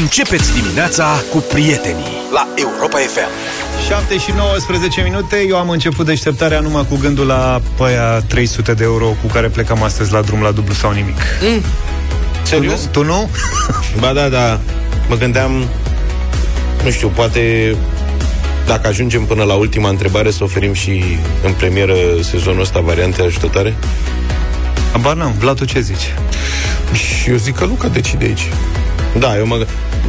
Începeți dimineața cu prietenii la Europa FM. 7 și 19 minute, eu am început deșteptarea numai cu gândul la aia 300 de euro cu care plecam astăzi la drum la dublu sau nimic. Serios? Tu nu? Ba da, da. Mă gândeam, nu știu, poate dacă ajungem până la ultima întrebare să oferim și în premieră sezonul ăsta variante ajutătoare. Ba n-am, Vlad, tu ce zici? Și eu zic că Luca decide aici. Da,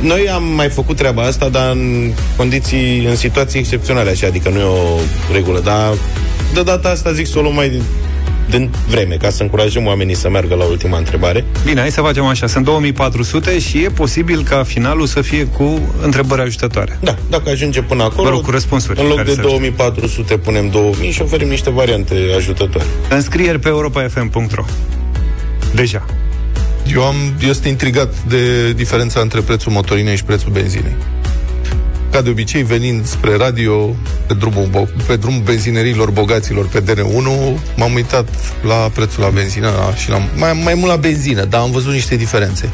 noi am mai făcut treaba asta, dar în condiții, în situații excepționale așa, adică nu e o regulă, dar de data asta zic să o luăm mai din vreme, ca să încurajăm oamenii să meargă la ultima întrebare. Bine, hai să facem așa, sunt 2400 și e posibil ca finalul să fie cu întrebări ajutătoare. Da, dacă ajunge până acolo, cu răspunsuri. În loc de 2400 punem 2000 și oferim niște variante ajutătoare. Înscrieri pe europafm.ro. Deja. Eu sunt intrigat de diferența între prețul motorinei și prețul benzinei. Ca de obicei, venind spre radio, pe drumul benzinerilor bogaților pe DN1, m-am uitat la prețul la benzină și mai mult la benzină, dar am văzut niște diferențe.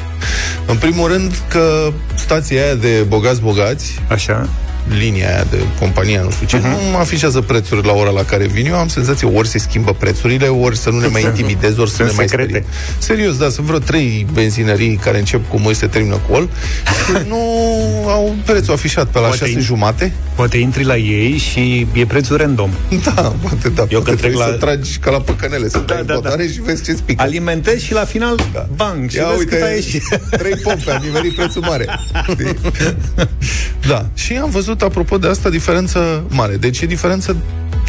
În primul rând că stația aia de bogați, așa, linia aia de compania, nu știu ce, nu afișează prețuri la ora la care vin eu. Am senzație, ori se schimbă prețurile, ori să nu ne mai intimidez, ori să ne mai sperie. Serios, da, sunt vreo 3 benzinării care încep cu M și se termină cu OL și nu au prețul afișat pe la 6,5. Poate intri la ei și e prețul random. Da, poate da. Eu când trec la... să tragi ca la păcănele, să dai botare și vezi ce-ți pică. Alimentezi și la final, da, bang, și ia, vezi, uite, cât ai ieșit. 3 pompe, a nivelit prețul mare. Da, și am văzut, apropo de asta, diferență mare. Deci e diferență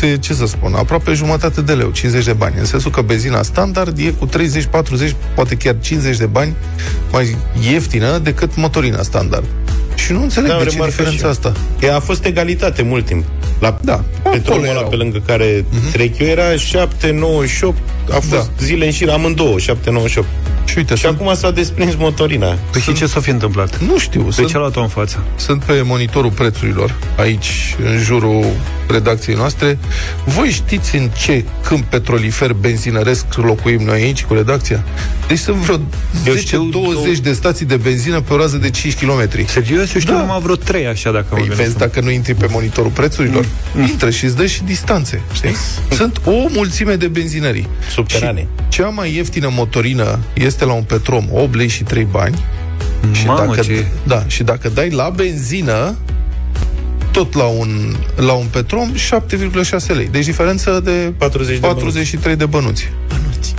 de, ce să spun, aproape jumătate de leu, 50 de bani. În sensul că benzina standard e cu 30, 40, poate chiar 50 de bani mai ieftină decât motorina standard. Și nu înțeleg, da, de ce diferența asta. A fost egalitate mult timp. Da. Petromul ăla pe lângă care trec eu era 7,98. A fost zile în șir, amândouă, 7,98. Și uite, și acum s-a desprins motorina. Și ce s-a fi întâmplat? Nu știu. De ce a luat-o în față? Sunt pe monitorul prețurilor, aici, în jurul redacției noastre. Voi știți în ce câmp petrolifer benzinăresc locuim noi aici cu redacția? Deci sunt vreo 10-20 de stații de benzină pe o rază de 5 km. Serios? Eu știu numai vreo 3 așa, dacă mă gândesc. Vezi, dacă nu intri pe monitorul prețurilor, intră și îți dă și distanțe, știi? Sunt o mulțime de benzinării subterane. Cea mai ieftină motorină este la un Petrom, 8 lei și 3 bani. Și dacă, da, și dacă dai la benzină, tot la un Petrom, 7,6 lei. Deci diferență de 43 de bănuți.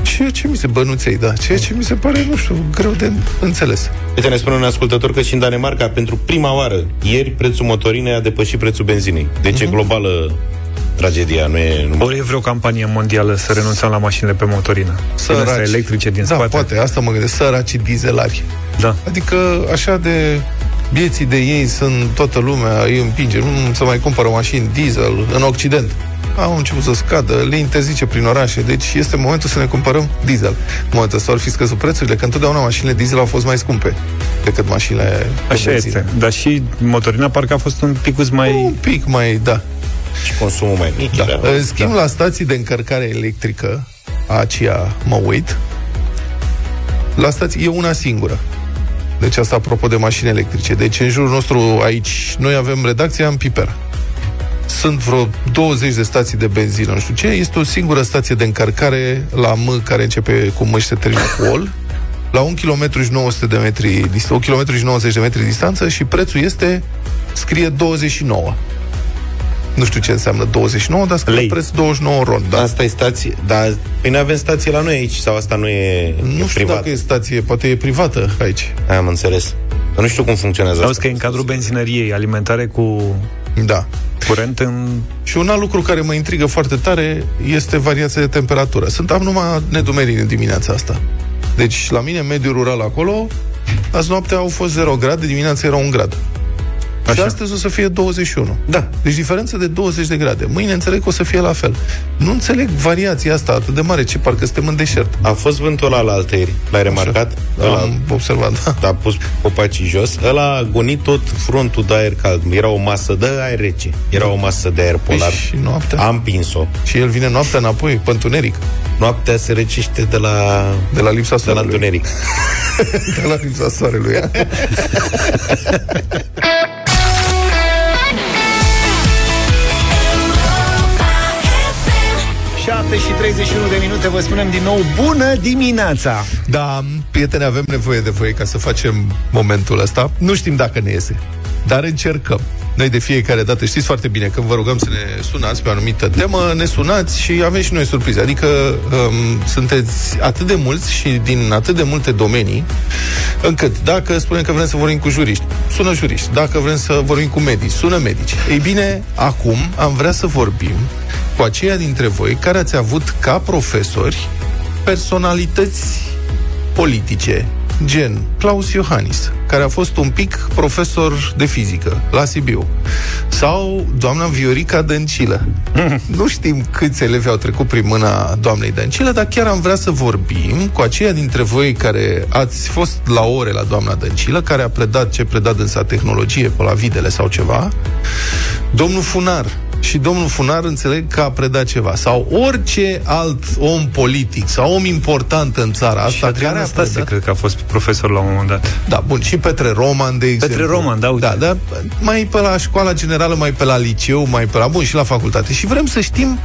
Ceea ce mi se bănuței, da. Ceea ce mi se pare, nu știu, greu de înțeles. Uite, ne spune un ascultător că și în Danemarca, pentru prima oară, ieri, prețul motorinei a depășit prețul benzinei. Deci e globală tragedia, nu e numai... Ori e vreo campanie mondială să renunțăm la mașinile pe motorină. Săraci electrice din spate. Da, poate, asta mă gândesc. Săracii dizelari. Da. Adică, așa de... Bieții de ei sunt toată lumea, îi împinge, nu se mai cumpără mașini diesel în Occident. Au început să scadă, le interzice prin orașe, deci este momentul să ne cumpărăm diesel. Momentul ăsta ar fi scăzut prețurile, că întotdeauna mașinile diesel au fost mai scumpe decât mașinile... Așa este, dar și motorina parcă a fost un picuț mai... Un pic mai, da. Și consumul mai mic. Da. În schimb, la stații de încărcare electrică, aceea mă uit, la stații e una singură. Deci asta apropo de mașini electrice. Deci în jurul nostru aici, noi avem redacția în Piper. Sunt vreo 20 de stații de benzină, nu știu ce. Este o singură stație de încărcare la M, care începe cu M și se termină cu OL, la 1 km și 90 de metri distanță și prețul este, scrie 29. Nu știu ce înseamnă 29, dar scrie preț 29 RON. Da? Asta e stație, dar noi avem stație la noi aici, sau asta nu e privată? Nu știu dacă e stație, poate e privată aici. Am înțeles. Nu știu cum funcționează asta. Auzi că e în cadrul benzinăriei, alimentare cu... Da. Curent în... Și un alt lucru care mă intrigă foarte tare este variația de temperatură. Am numai nedumeriri în dimineața asta. Deci la mine, mediul rural acolo, azi noaptea au fost 0 grade, dimineața era 1 grad. Așa. Și astăzi o să fie 21. Da. Deci diferență de 20 de grade. Mâine înțeleg că o să fie la fel. Nu înțeleg variația asta atât de mare, ci parcă suntem în deșert. A fost vântul ăla la altăieri, l-ai remarcat? Da, ăla... am observat, da. A pus copacii jos. Ăla a gonit tot frontul de aer cald. Era o masă de aer rece. Era o masă de aer polar. Și noaptea? Am pins-o. Și el vine noaptea înapoi, pe întuneric. Noaptea se recește de la lipsa soarelui. De la întuneric. De la lipsa soarelui. Și 31 de minute, vă spunem din nou bună dimineața! Da, prieteni, avem nevoie de voi ca să facem momentul ăsta. Nu știm dacă ne iese, dar încercăm. Noi de fiecare dată, știți foarte bine, când vă rugăm să ne sunați pe o anumită temă, ne sunați și aveți și noi surprize. Adică sunteți atât de mulți și din atât de multe domenii, încât dacă spunem că vrem să vorbim cu juriști, sună juriști. Dacă vrem să vorbim cu medici, sună medici. Ei bine, acum am vrea să vorbim cu aceia dintre voi care ați avut ca profesori personalități politice, gen Klaus Iohannis, care a fost un pic profesor de fizică la Sibiu, sau doamna Viorica Dăncilă. Nu știm câți elevi au trecut prin mâna doamnei Dăncilă, dar chiar am vrea să vorbim cu aceia dintre voi care ați fost la ore la doamna Dăncilă, care a predat ce preda dânsa, tehnologie, pe la Videle sau ceva, domnul Funar. Și domnul Funar înțeleg că a predat ceva. Sau orice alt om politic sau om important în țara asta. Și Adrian Năstase, cred că a fost profesor la un moment dat. Da, bun. Și Petre Roman, de exemplu. Petre Roman, da, uite. Da, mai pe la școala generală, mai pe la liceu, mai pe la... Bun, și la facultate. Și vrem să știm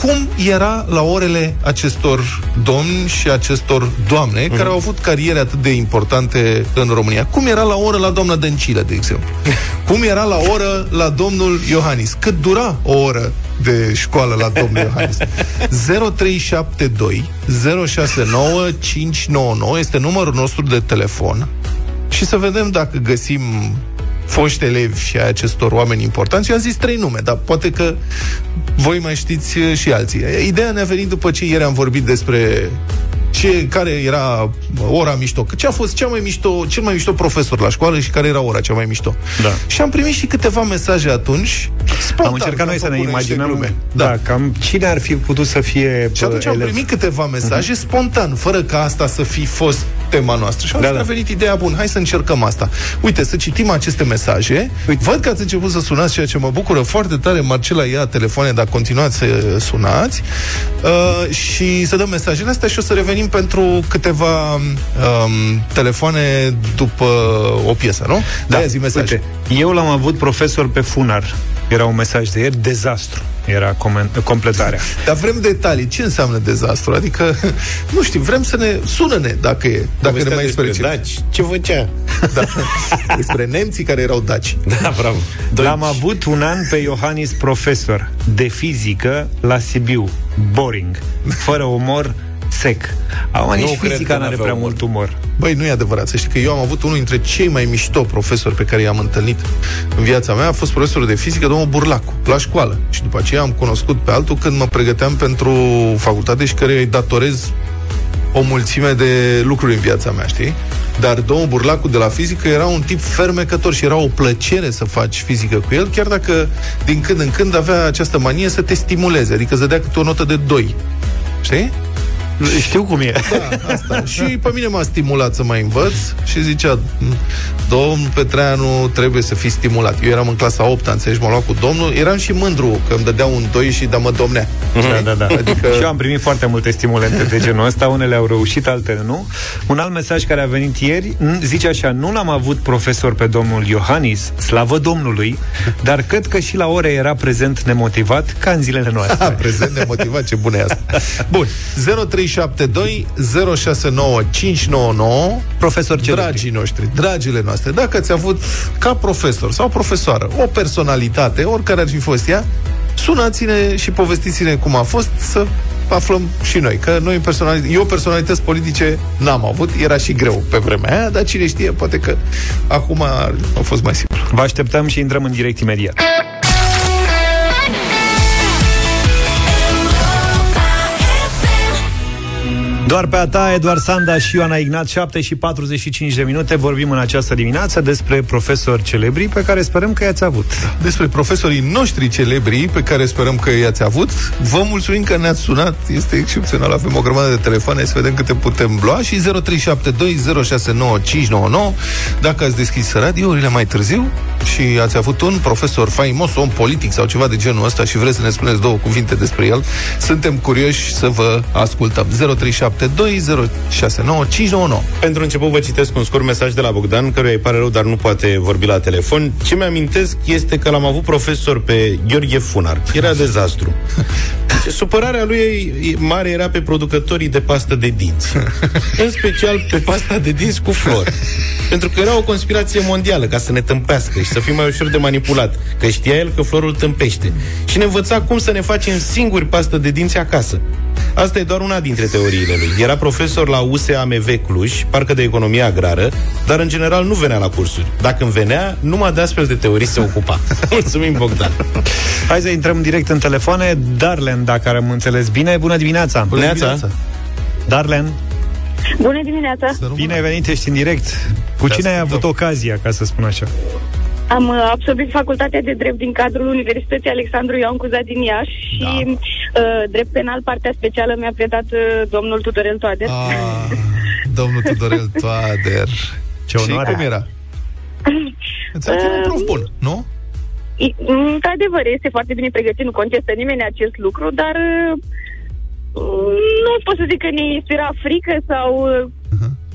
cum era la orele acestor domni și acestor doamne care au avut cariere atât de importante în România. Cum era la oră la doamna Dăncilă, de exemplu? Cum era la oră la domnul Iohannis? Cât dura o oră de școală la domnul Iohannis? 0372 069 599 este numărul nostru de telefon și să vedem dacă găsim foști elevi și a acestor oameni importanți. Eu am zis 3 nume, dar poate că voi mai știți și alții. Ideea ne-a venit după ce ieri am vorbit despre care era ora mișto, ce a fost cea mai mișto, cel mai mișto profesor la școală și care era ora cea mai mișto. Da. Și am primit și câteva mesaje atunci. Spontan, am încercat noi să ne imaginăm, da, cam cine ar fi putut să fie. Și atunci am primit câteva mesaje spontan, fără ca asta să fi fost tema noastră. Și atunci a venit ideea, bun, hai să încercăm asta. Uite, să citim aceste mesaje. Uite. Văd că ați început să sunați, ceea ce mă bucură foarte tare. Marcela ia telefoane, dar continuați să sunați și să dăm mesajele astea și o să revenim pentru câteva telefoane după o piesă, nu? Da, zi mesaj. Uite, eu l-am avut profesor pe Funar. Era un mesaj de ieri, dezastru. Era completarea. Dar vrem detalii. Ce înseamnă dezastru? Adică, nu știu, vrem să ne... Sună-ne dacă ne mai despre daci. Ce făcea? Da. Despre nemții care erau daci. Da, bravo. L-am avut un an pe Iohannis profesor de fizică la Sibiu. Boring. Fără umor, sec. Nici fizica n-are prea mult umor. Băi, nu e adevărat, să știi că eu am avut unul dintre cei mai mișto profesori pe care i-am întâlnit în viața mea. A fost profesorul de fizică, domnul Burlacu, la școală. Și după aceea am cunoscut pe altul când mă pregăteam pentru facultate și care îi datorez o mulțime de lucruri în viața mea, știi? Dar domnul Burlacu de la fizică era un tip fermecător și era o plăcere să faci fizică cu el, chiar dacă din când în când avea această manie să te stimuleze, adică să dea câte o notă de 2. Știi? Știu cum e. Da, asta. Și pe mine m-a stimulat să mai învăț și zicea: domnul Petreanu, trebuie să fii stimulat. Eu eram în clasa 8, înțelegi, m-am luat cu domnul. Eram și mândru că îmi dădea un 2 și da, mă domnea. Da. Adică... Și eu am primit foarte multe stimulente de genul ăsta. Unele au reușit, altele nu. Un alt mesaj care a venit ieri zice așa: nu l-am avut profesor pe domnul Iohannis, slavă Domnului, dar cred că și la ore era prezent nemotivat, ca în zilele noastre. Prezent nemotivat, ce bună e asta. Bun, 0372 069 599. Profesor celebri, dragii noștri, dragile noastre, dacă ați avut ca profesor sau profesoară o personalitate, oricare ar fi fost ea, sunați-ne și povestiți-ne cum a fost, să aflăm și noi. Că noi eu personalități politice n-am avut, era și greu pe vremea aia, dar cine știe, poate că acum a fost mai simplu. Vă așteptăm și intrăm în direct imediat. Doar pe a ta, Eduard Sanda și Ioana Ignat, 7:45. Vorbim în această dimineață despre profesori celebri pe care sperăm că i-ați avut. Despre profesorii noștri celebri pe care sperăm că i-ați avut. Vă mulțumim că ne-ați sunat. Este excepțional. Avem o grămadă de telefoane. Să vedem câte putem lua. Și 0372069599. Dacă ați deschis radiourile mai târziu și ați avut un profesor faimos, om politic sau ceva de genul ăsta și vreți să ne spuneți două cuvinte despre el, suntem curioși să vă ascultăm. 0372069599. Pentru început vă citesc un scurt mesaj de la Bogdan, căruia îi pare rău, dar nu poate vorbi la telefon. Ce mi-amintesc este că l-am avut profesor pe Gheorghe Funar. Era dezastru. Supărarea lui mare era pe producătorii de pastă de dinți. În special pe pasta de dinți cu flori. Pentru că era o conspirație mondială ca să ne tâmpească și să fim mai ușor de manipulat. Că știa el că florul tâmpește. Și ne învăța cum să ne facem singuri pastă de dinți acasă. Asta e doar una dintre teoriile lui. Era profesor la USAMV Cluj, parcă de economie agrară, dar în general nu venea la cursuri. Dacă îmi venea, numai de astfel de teorii se ocupa. Mulțumim, Bogdan. Hai să intrăm direct în telefoane. Darlen, dacă am înțeles bine. Bună dimineața! Bună dimineața! Darlen! Bună dimineața! Bine ai venit, ești în direct. Cu cine ai avut ocazia, ca să spun așa? Am absolvit Facultatea de Drept din cadrul Universității Alexandru Ioan Cuza din Iași și drept penal, partea specială mi-a predat domnul Tudorel Toader. Domnul Tudorel Toader. Ce onoare! Și cum era? Înțeleg că e un prof bun, nu? Într-adevăr, este foarte bine pregătit, nu contestă nimeni acest lucru, dar nu pot să zic că ne inspira frică sau...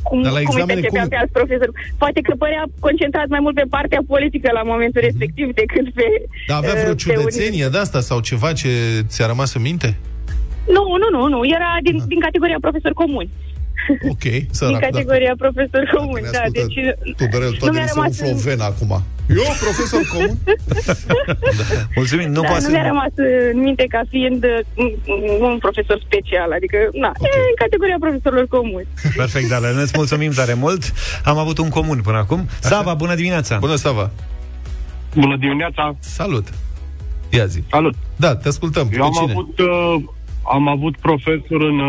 Cum percepea pe alți profesori. Poate că părea concentrat mai mult pe partea politică la momentul respectiv decât pe... Dar avea vreo ciudățenie de asta sau ceva ce ți-a rămas în minte? Nu. Era din categoria profesori comuni. Ok, sărac. Din categoria profesori comuni, da. Deci, Tudorel Toader, mi-a rămas să umflă o venă acum. Eu, profesor comun? Mulțumim, nu mi-a rămas în minte ca fiind un profesor special, adică, în categoria profesorilor comuni. Perfect, Dale, ne mulțumim tare mult. Am avut un comun până acum. Așa. Sava, bună dimineața! Bună, Sava! Bună dimineața! Salut! Ia zi! Salut! Da, te ascultăm. Eu am avut profesor în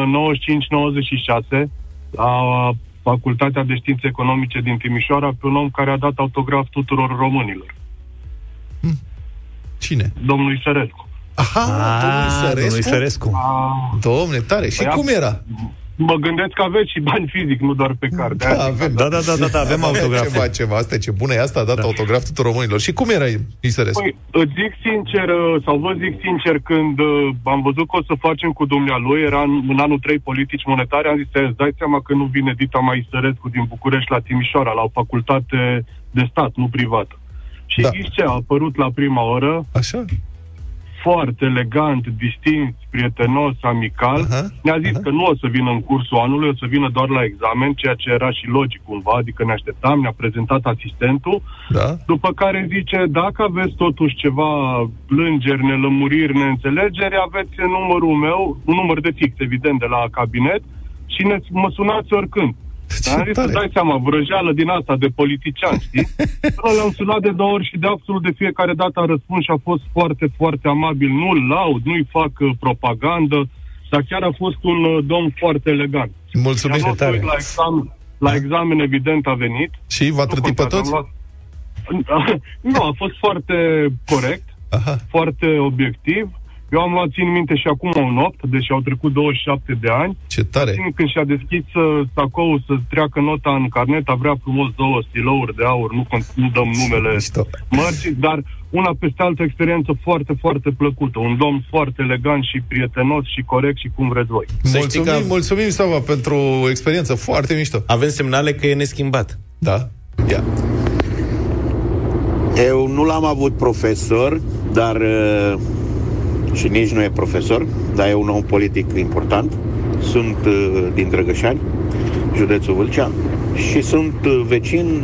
95-96 la Facultatea de Științe Economice din Timișoara, pe un om care a dat autograf tuturor românilor. Cine? Domnul Isărescu. Domnul Isărescu. Domne, tare. Și cum era? Mă gândesc că aveți și bani fizic, nu doar pe carte. Da, avem autograf. Ceva. Asta e ce bună e asta, a dat autograf tuturor românilor. Și cum era Isărescu? Păi, vă zic sincer, când am văzut că o să facem cu dumnealui, era în anul 3 politici monetare, am zis, îți dai seama că nu vine Dita mai Isărescu din București la Timișoara, la o facultate de stat, nu privată. Și ce a apărut la prima oră? Așa? Foarte elegant, distins, prietenos, amical. Ne-a zis că nu o să vină în cursul anului, o să vină doar la examen, ceea ce era și logic cumva, adică ne așteptam, ne-a prezentat asistentul, după care zice, dacă aveți totuși ceva plângeri, nelămuriri, neînțelegeri, aveți numărul meu, un număr de fix, evident, de la cabinet și mă sunați oricând. Am zis, îți dai seama, vrăjeală din asta de politician, știi? L-am sunat de două ori și de absolut de fiecare dată a răspuns și a fost foarte, foarte amabil. Nu-l laud, nu-i fac propagandă, dar chiar a fost un domn foarte elegant. Mulțumim de tare. La examen, evident, a venit. Și v-a trătit pe toți? Nu, a fost foarte corect, foarte obiectiv. Eu am luat, țin minte, și acum un 8, deși au trecut 27 de ani. Ce tare! Când și-a deschis sacoul să treacă nota în carnet, avea frumos 2 stilouri de aur, nu dăm numele mărcii, dar una peste altă experiență foarte, foarte plăcută. Un domn foarte elegant și prietenos și corect și cum vreți voi. Mulțumim, Sava, pentru experiență foarte mișto. Avem semnale că e neschimbat. Da? Ia. Eu nu l-am avut profesor, dar... și nici nu e profesor, dar e un om politic important. Sunt din Drăgășani, județul Vâlcea, și sunt vecin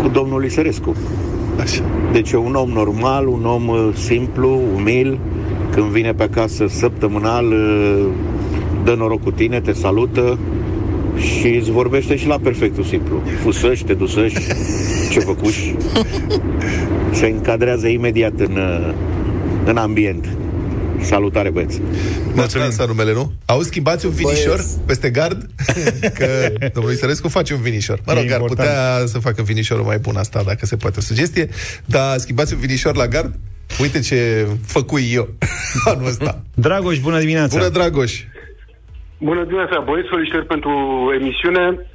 cu domnul Isărescu. Așa. Deci e un om normal, un om simplu, umil. Când vine pe acasă săptămânal, dă noroc cu tine, te salută și îți vorbește și la perfectul simplu. Fusăși, te dusăși, ce făcuși. Se încadrează imediat în ambient Salutare, băieți. Mulțumim. Asta numele, nu? Auzi, schimbați un vinișor peste gard? Că domnul Isărescu face un vinișor. Mă rog, ar putea să facă vinișorul mai bun, asta, dacă se poate, o sugestie. Dar schimbați un vinișor la gard? Uite ce făcui eu anul ăsta. Dragoș, bună dimineața. Bună, Dragoș. Bună dimineața, băieți, felicitări pentru emisiune.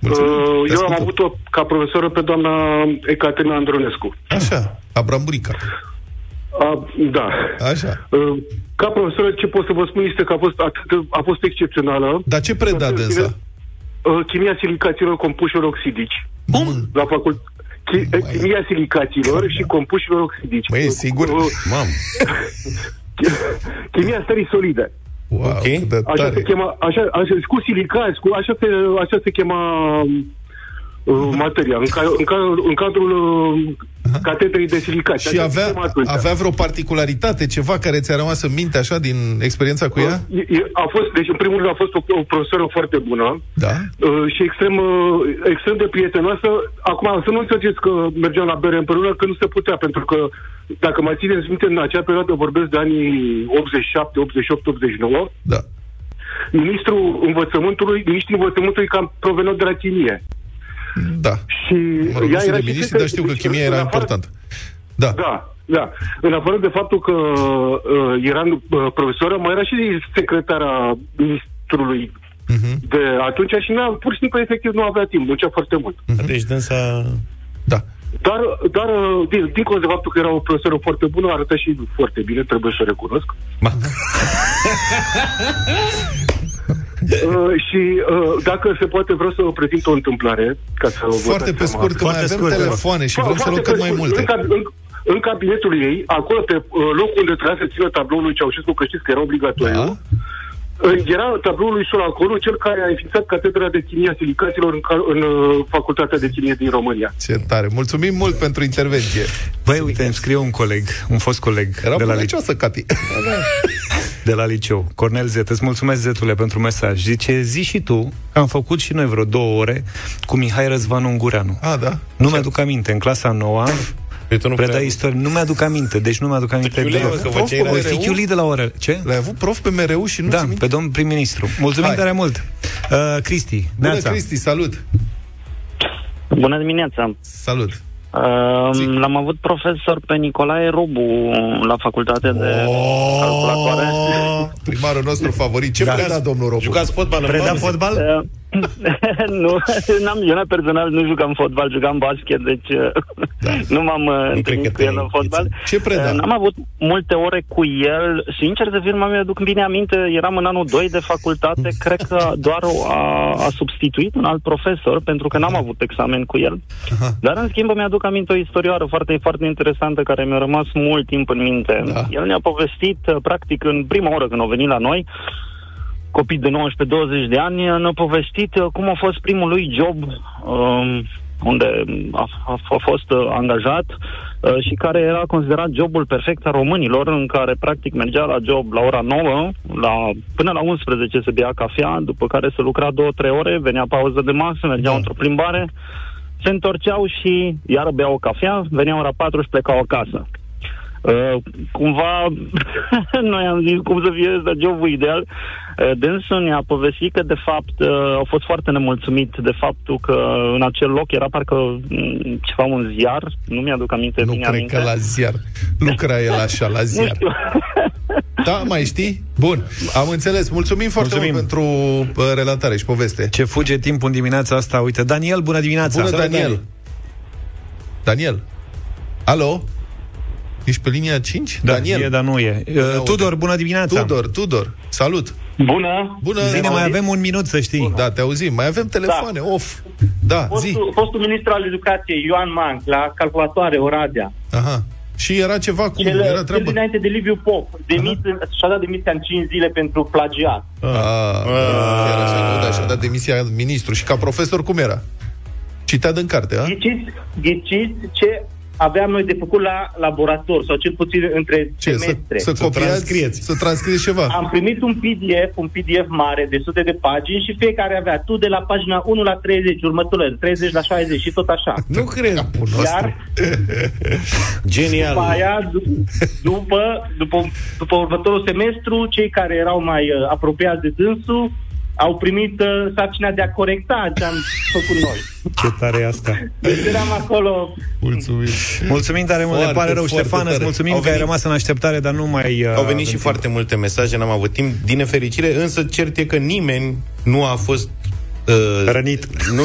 Eu am avut-o ca profesoră pe doamna Ecaterina Andronescu. Așa, Abramburica. Da. Așa. Ca profesoră, ce pot să vă spun este că a fost excepțională. Dar ce preda dânsa? Chimia silicaților compușilor oxidici. Bun. La facultate. Chimia silicaților și compușilor oxidici. Măi, sigur? Mamă. Chimia stării solide. Wow, okay. Așa se chema, așa, cu silicați, cu așa se chema materia, în cadrul catedrei de silicați. Și avea vreo particularitate, ceva care ți-a rămas în minte așa din experiența cu ea? Deci în primul rând a fost o profesoră foarte bună, da? Și extrem de prietenoasă. Acum să nu înțelegeți că mergeam la bere împreună, că nu se putea, pentru că dacă mai țineți minte, în acea perioadă, vorbesc de anii 87, 88, 89, da. Ministrul învățământului cam provenea de la chimie. Da. Și mă rog, ea era ministru, dar știu că chimia era importantă. Da. Da, da. În afară de faptul că era profesoră, mai era și secretara ministrului de atunci și pur și simplu, efectiv, nu avea timp, muncea foarte mult. Deci dânsa... Da. Dar dincolo de faptul că era o profesoră foarte bună, arăta și foarte bine, trebuie să o recunosc. Și dacă se poate, vreau să vă prezint o întâmplare ca să foarte pe scurt, că mai avem telefoane și vrem să luăm cât mai multe. În cabinetul ei, acolo pe locul unde trebuia să țină tabloul lui Ceaușescu, că știți că era obligatoriu, da? Era tabloul lui Sol acolo, cel care a înființat Catedra de Chimie a Silicaților în Facultatea de Chimie din România. Ce tare! Mulțumim mult pentru intervenție. Băi, uite, îmi scrie un coleg, un fost coleg. Era de la bunicioasă, Cati. De la liceu. Cornel Z, îți mulțumesc, Zetule, pentru mesaj. Zice, zi și tu că am făcut și noi vreo 2 ore cu Mihai Răzvan Ungureanu. Da. Nu mi-aduc aminte. În clasa 9 preda istorie. Nu mi-aduc aminte. Deci nu mi-aduc aminte. Voi fi chiulit de la oră. Ce? L-ai avut prof pe mereu și nu ți minte? Pe domn prim-ministru. Mulțumim tare mult. Cristi. Bună, Cristi, salut. Bună dimineața. Salut. L-am avut profesor pe Nicolae Robu la facultatea de calculatoare. Primarul nostru favorit. Ce preda domnul Robu? Jucați fotbal? Preda fotbal? Nu, eu personal nu jucam fotbal, jucam basket, deci nu m-am întâlnit cu el în fotbal. Ce preda? Am avut multe ore cu el, sincer să fiu, mă aduc bine aminte, eram în anul 2 de facultate, cred că doar a substituit un alt profesor, pentru că n-am avut examen cu el. Aha. Dar în schimb îmi aduc aminte o istorioară foarte, foarte interesantă care mi-a rămas mult timp în minte. Da. El ne-a povestit, practic, în prima oră când au venit la noi, copii de 19-20 de ani, ne-a povestit cum a fost primul lui job unde a fost angajat și care era considerat jobul perfect al românilor, în care practic mergea la job la ora 9, până la 11 se bea cafea, după care se lucra 2-3 ore, venea pauză de masă, mergeau într-o plimbare, se întorceau și iară beau o cafea, veneau ora 4 și plecau acasă. Cumva noi am zis cum să fie ăsta jobul ideal. Dânsul ne-a povestit că de fapt a fost foarte nemulțumit de faptul că în acel loc era parcă ceva un ziar. Nu mi-aduc aminte bine aminte. Nu cred că la ziar lucra el așa, la ziar. Da, mai știi? Bun, am înțeles, mulțumim foarte mult pentru relatare și poveste. Ce fuge timpul în dimineața asta, uite. Daniel, bună dimineața. Bună, Daniel. Daniel, alo? Ești pe linia 5? Da, Daniel. E, dar nu e. Tudor, bună dimineața. Tudor, salut. Bună. Bine, mai avem un minut, să știi. Bună. Da, te auzim. Mai avem telefoane, Da, zi. Fostul ministru al educației, Ioan Manc, la calculatoare Oradea. Aha. Și era ceva cum era treaba. El dinainte de Liviu Pop, și-a dat demisia în 5 zile pentru plagiat. Și-a dat demisia ministru. Și ca profesor cum era? Citea din carte, a? Ghiciți ce aveam noi de făcut la laborator, sau cel puțin între semestre. Să transcrieți ceva. Am primit un PDF mare de sute de pagini și fiecare avea tu de la pagina 1 la 30, următoarele 30 la 60 și tot așa. Nu cred. Iar genial. După aia, după următorul semestru, cei care erau mai apropiați de dânsul au primit sarcina de a corecta ce am făcut noi. Ce tare e asta. Deci eram acolo. Mulțumim. Mulțumim tare mult. Ne pare rău, Ștefan, îți mulțumim că ai rămas în așteptare, dar nu mai... Au venit și foarte multe mesaje, n-am avut timp, din nefericire, însă cert e că nimeni nu a fost rănit. Nu,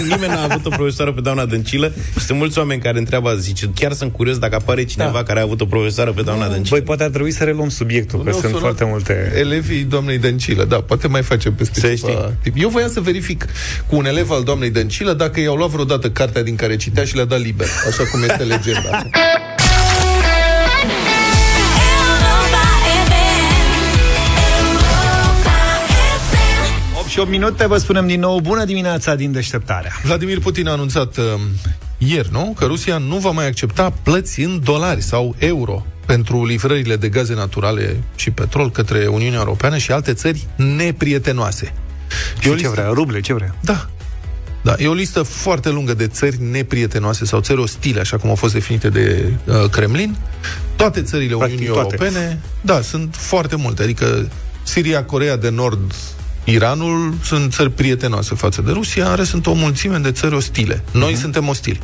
nimeni n-a avut o profesoară pe doamna Dăncilă și sunt mulți oameni care întreabă, zice, chiar sunt curios dacă apare cineva care a avut o profesoară pe doamna Dăncilă. Băi, poate ar trebui să reluăm subiectul, că sunt foarte multe. Elevii doamnei Dăncilă, da, poate mai facem peste timp. Eu voiam să verific cu un elev al doamnei Dăncilă dacă i-au luat vreodată cartea din care citea și le-a dat liber, așa cum este legenda. Și 8 minute, vă spunem din nou bună dimineața din deșteptarea. Vladimir Putin a anunțat ieri, nu? Că Rusia nu va mai accepta plăți în dolari sau euro pentru livrările de gaze naturale și petrol către Uniunea Europeană și alte țări neprietenoase. Ce vrea? Ruble? Da. Da, e o listă foarte lungă de țări neprietenoase sau țări ostile, așa cum au fost definite de Kremlin. Toate țările Uniunii Europene, da, sunt foarte multe. Adică Siria, Coreea de Nord, Iranul sunt țări prietenoase față de Rusia, are sunt o mulțime de țări ostile. Noi suntem ostili.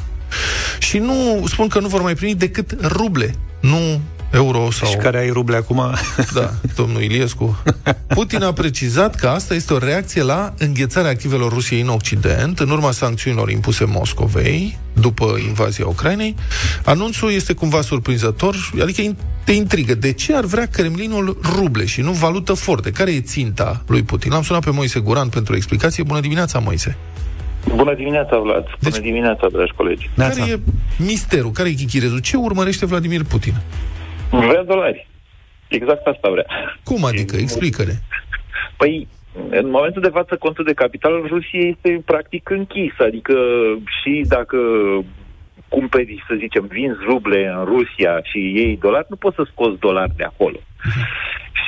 Și nu spun că nu vor mai primi decât ruble, nu euro sau... Și care ai ruble acum? Da, domnul Iliescu. Putin a precizat că asta este o reacție la înghețarea activelor Rusiei în Occident, în urma sancțiunilor impuse Moscovei, după invazia Ucrainei. Anunțul este cumva surprinzător, adică te intrigă. De ce ar vrea Kremlinul ruble și nu valută forte? Care e ținta lui Putin? L-am sunat pe Moise Guran pentru explicație. Bună dimineața, Moise! Bună dimineața, Vlad! Bună dimineața, dragi colegi! Care e misterul? Care e chichirezul? Ce urmărește Vladimir Putin? Vrea dolari. Exact asta vrea. Cum adică? Explică-ne. Păi, în momentul de față, contul de capital al Rusiei este practic închis. Adică și dacă cumperi, să zicem, vinzi ruble în Rusia și iei dolari, nu poți să scoți dolari de acolo.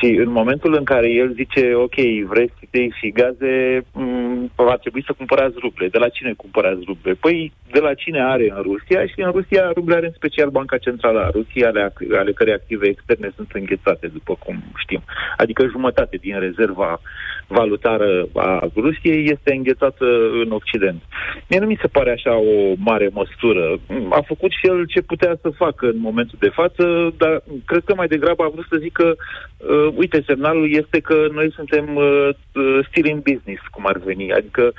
Și în momentul în care el zice, ok, vreți idei și gaze, va trebui să cumpărați ruble. De la cine cumpărați ruble? Păi, de la cine are în Rusia și în Rusia ruble are în special Banca Centrală a Rusiei, ale cărei active externe sunt înghețate, după cum știm. Adică jumătate din rezerva valutară a Rusiei este înghețată în Occident. Mie nu mi se pare așa o mare măsură. A făcut și el ce putea să facă în momentul de față, dar cred că mai degrabă a vrut să zică, uite, semnalul este că noi suntem still in business, cum ar veni. Adică,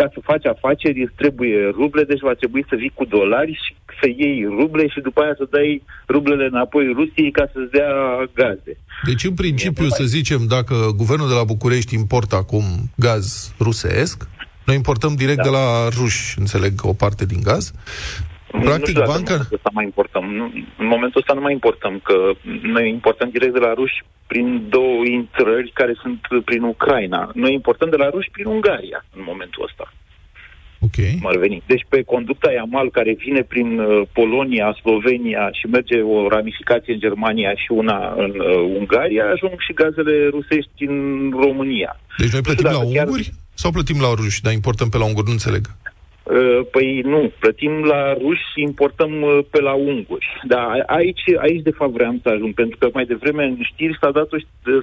ca să faci afaceri, îți trebuie ruble, deci va trebui să vii cu dolari și să iei ruble și după aia să dai rublele înapoi Rusiei ca să-ți dea gaze. Deci, în principiu, să zicem, dacă guvernul de la București importă acum gaz rusesc, noi importăm direct de la ruși, înțeleg, o parte din gaz. Practic, banca... În momentul ăsta nu mai importăm, că noi importăm direct de la ruși prin două intrări care sunt prin Ucraina. Noi importăm de la ruși prin Ungaria în momentul ăsta. Okay. M-ar veni. Deci pe conducta Yamal care vine prin Polonia, Slovenia și merge o ramificație în Germania și una în Ungaria, ajung și gazele rusești în România. Deci noi plătim la unguri sau plătim la ruși, dar importăm pe la unguri, nu înțeleg. Păi nu, plătim la ruși și importăm pe la unguri. Dar aici de fapt vreau să ajung, pentru că mai devreme în știri s-a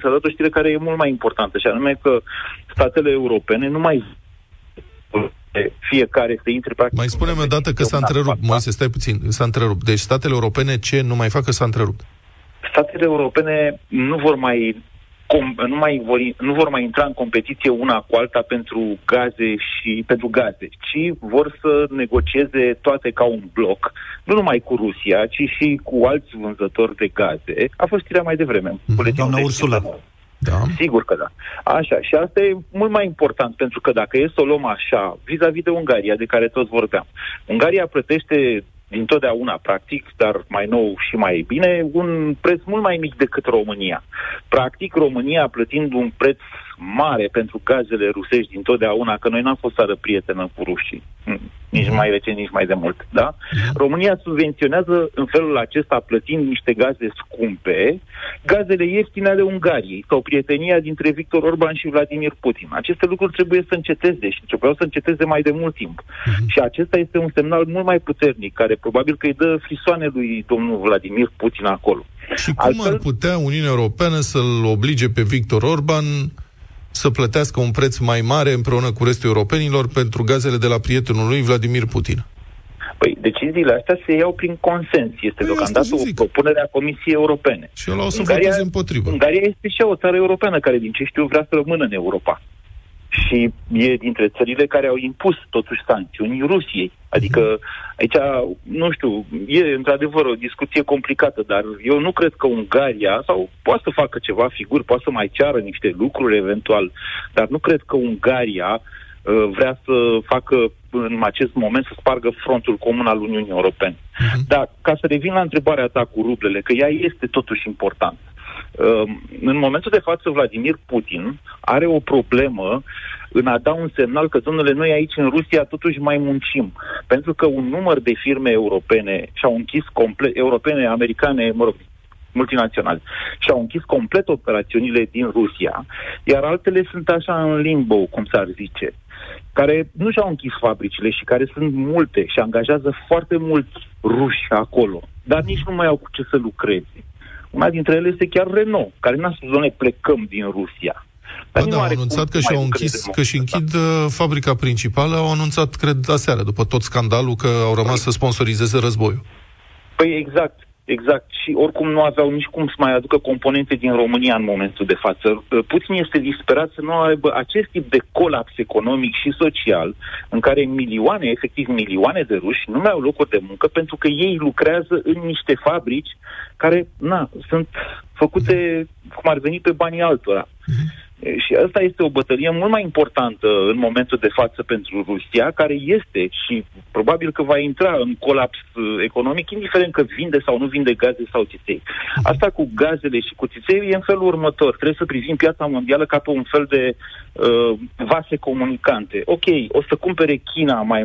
dat o știre care e mult mai importantă, și anume că statele europene nu mai fiecare să intre practic... Mai spune-mi o dată că s-a întrerupt, Moise, stai puțin, s-a întrerupt. Deci statele europene ce nu mai fac, că s-a întrerupt? Statele europene nu vor mai intra în competiție una cu alta pentru gaze, ci vor să negocieze toate ca un bloc, nu numai cu Rusia, ci și cu alți vânzători de gaze. A fost știrea mai devreme. Doamna Ursula. Da. Sigur că da. Așa, și asta e mult mai important, pentru că dacă e să o luăm așa, vis-a-vis de Ungaria, de care toți vorbeam, Ungaria plătește dintotdeauna, practic, dar mai nou și mai bine, un preț mult mai mic decât România. Practic, România, plătind un preț mare pentru gazele rusești dintotdeauna, că noi n-am fost țară prietenă cu rușii, nici mai recent, nici mai de mult, da? România subvenționează în felul acesta, plătind niște gaze scumpe, gazele ieftine ale Ungariei, sau prietenia dintre Victor Orban și Vladimir Putin. Aceste lucruri trebuie să înceteze și trebuiau să înceteze mai de mult timp. Și acesta este un semnal mult mai puternic, care probabil că îi dă frisoane lui domnul Vladimir Putin acolo. Și cum ar putea Uniunea Europeană să-l oblige pe Victor Orban să plătească un preț mai mare împreună cu restul europenilor pentru gazele de la prietenul lui Vladimir Putin? Păi, deciziile astea se iau prin consens. Este deocamdată o propunere a Comisiei Europene. Și eu să voteze împotrivă. Ungaria este și o țară europeană care, din ce știu, vrea să rămână în Europa. Și e dintre țările care au impus totuși sancțiuni Rusiei. Adică aici, nu știu, e într-adevăr o discuție complicată, dar eu nu cred că Ungaria, sau poate să facă ceva figuri, poate să mai ceară niște lucruri eventual, dar nu cred că Ungaria vrea să facă în acest moment, să spargă frontul comun al Uniunii Europene. Dar ca să revin la întrebarea ta cu rublele, că ea este totuși importantă. În momentul de față, Vladimir Putin are o problemă în a da un semnal că, domnule, noi aici în Rusia totuși mai muncim, pentru că un număr de firme europene și-au închis complet, europene, americane, multinaționale, și-au închis complet operațiunile din Rusia, iar altele sunt așa în limbo, cum s-ar zice, care nu și-au închis fabricile și care sunt multe și angajează foarte mulți ruși acolo, dar nici nu mai au cu ce să lucreze. Una dintre ele este chiar Renault, care n-a spus, doamne, plecăm din Rusia. Dar da, au anunțat că și-au închis, că și închid fabrica principală, au anunțat, cred, aseară, după tot scandalul, că au rămas să sponsorizeze războiul. Păi exact, exact. Și oricum nu aveau nici cum să mai aducă componente din România în momentul de față. Putin este disperat să nu aibă acest tip de colaps economic și social, în care milioane, efectiv milioane de ruși nu mai au locuri de muncă, pentru că ei lucrează în niște fabrici care, sunt făcute cum ar veni pe banii altora. Și asta este o bătălie mult mai importantă în momentul de față pentru Rusia, care este și probabil că va intra în colaps economic, indiferent că vinde sau nu vinde gaze sau țiței. Asta cu gazele și cu țiței e în felul următor. Trebuie să privim piața mondială ca pe un fel de vase comunicante. Ok, o să cumpere China mai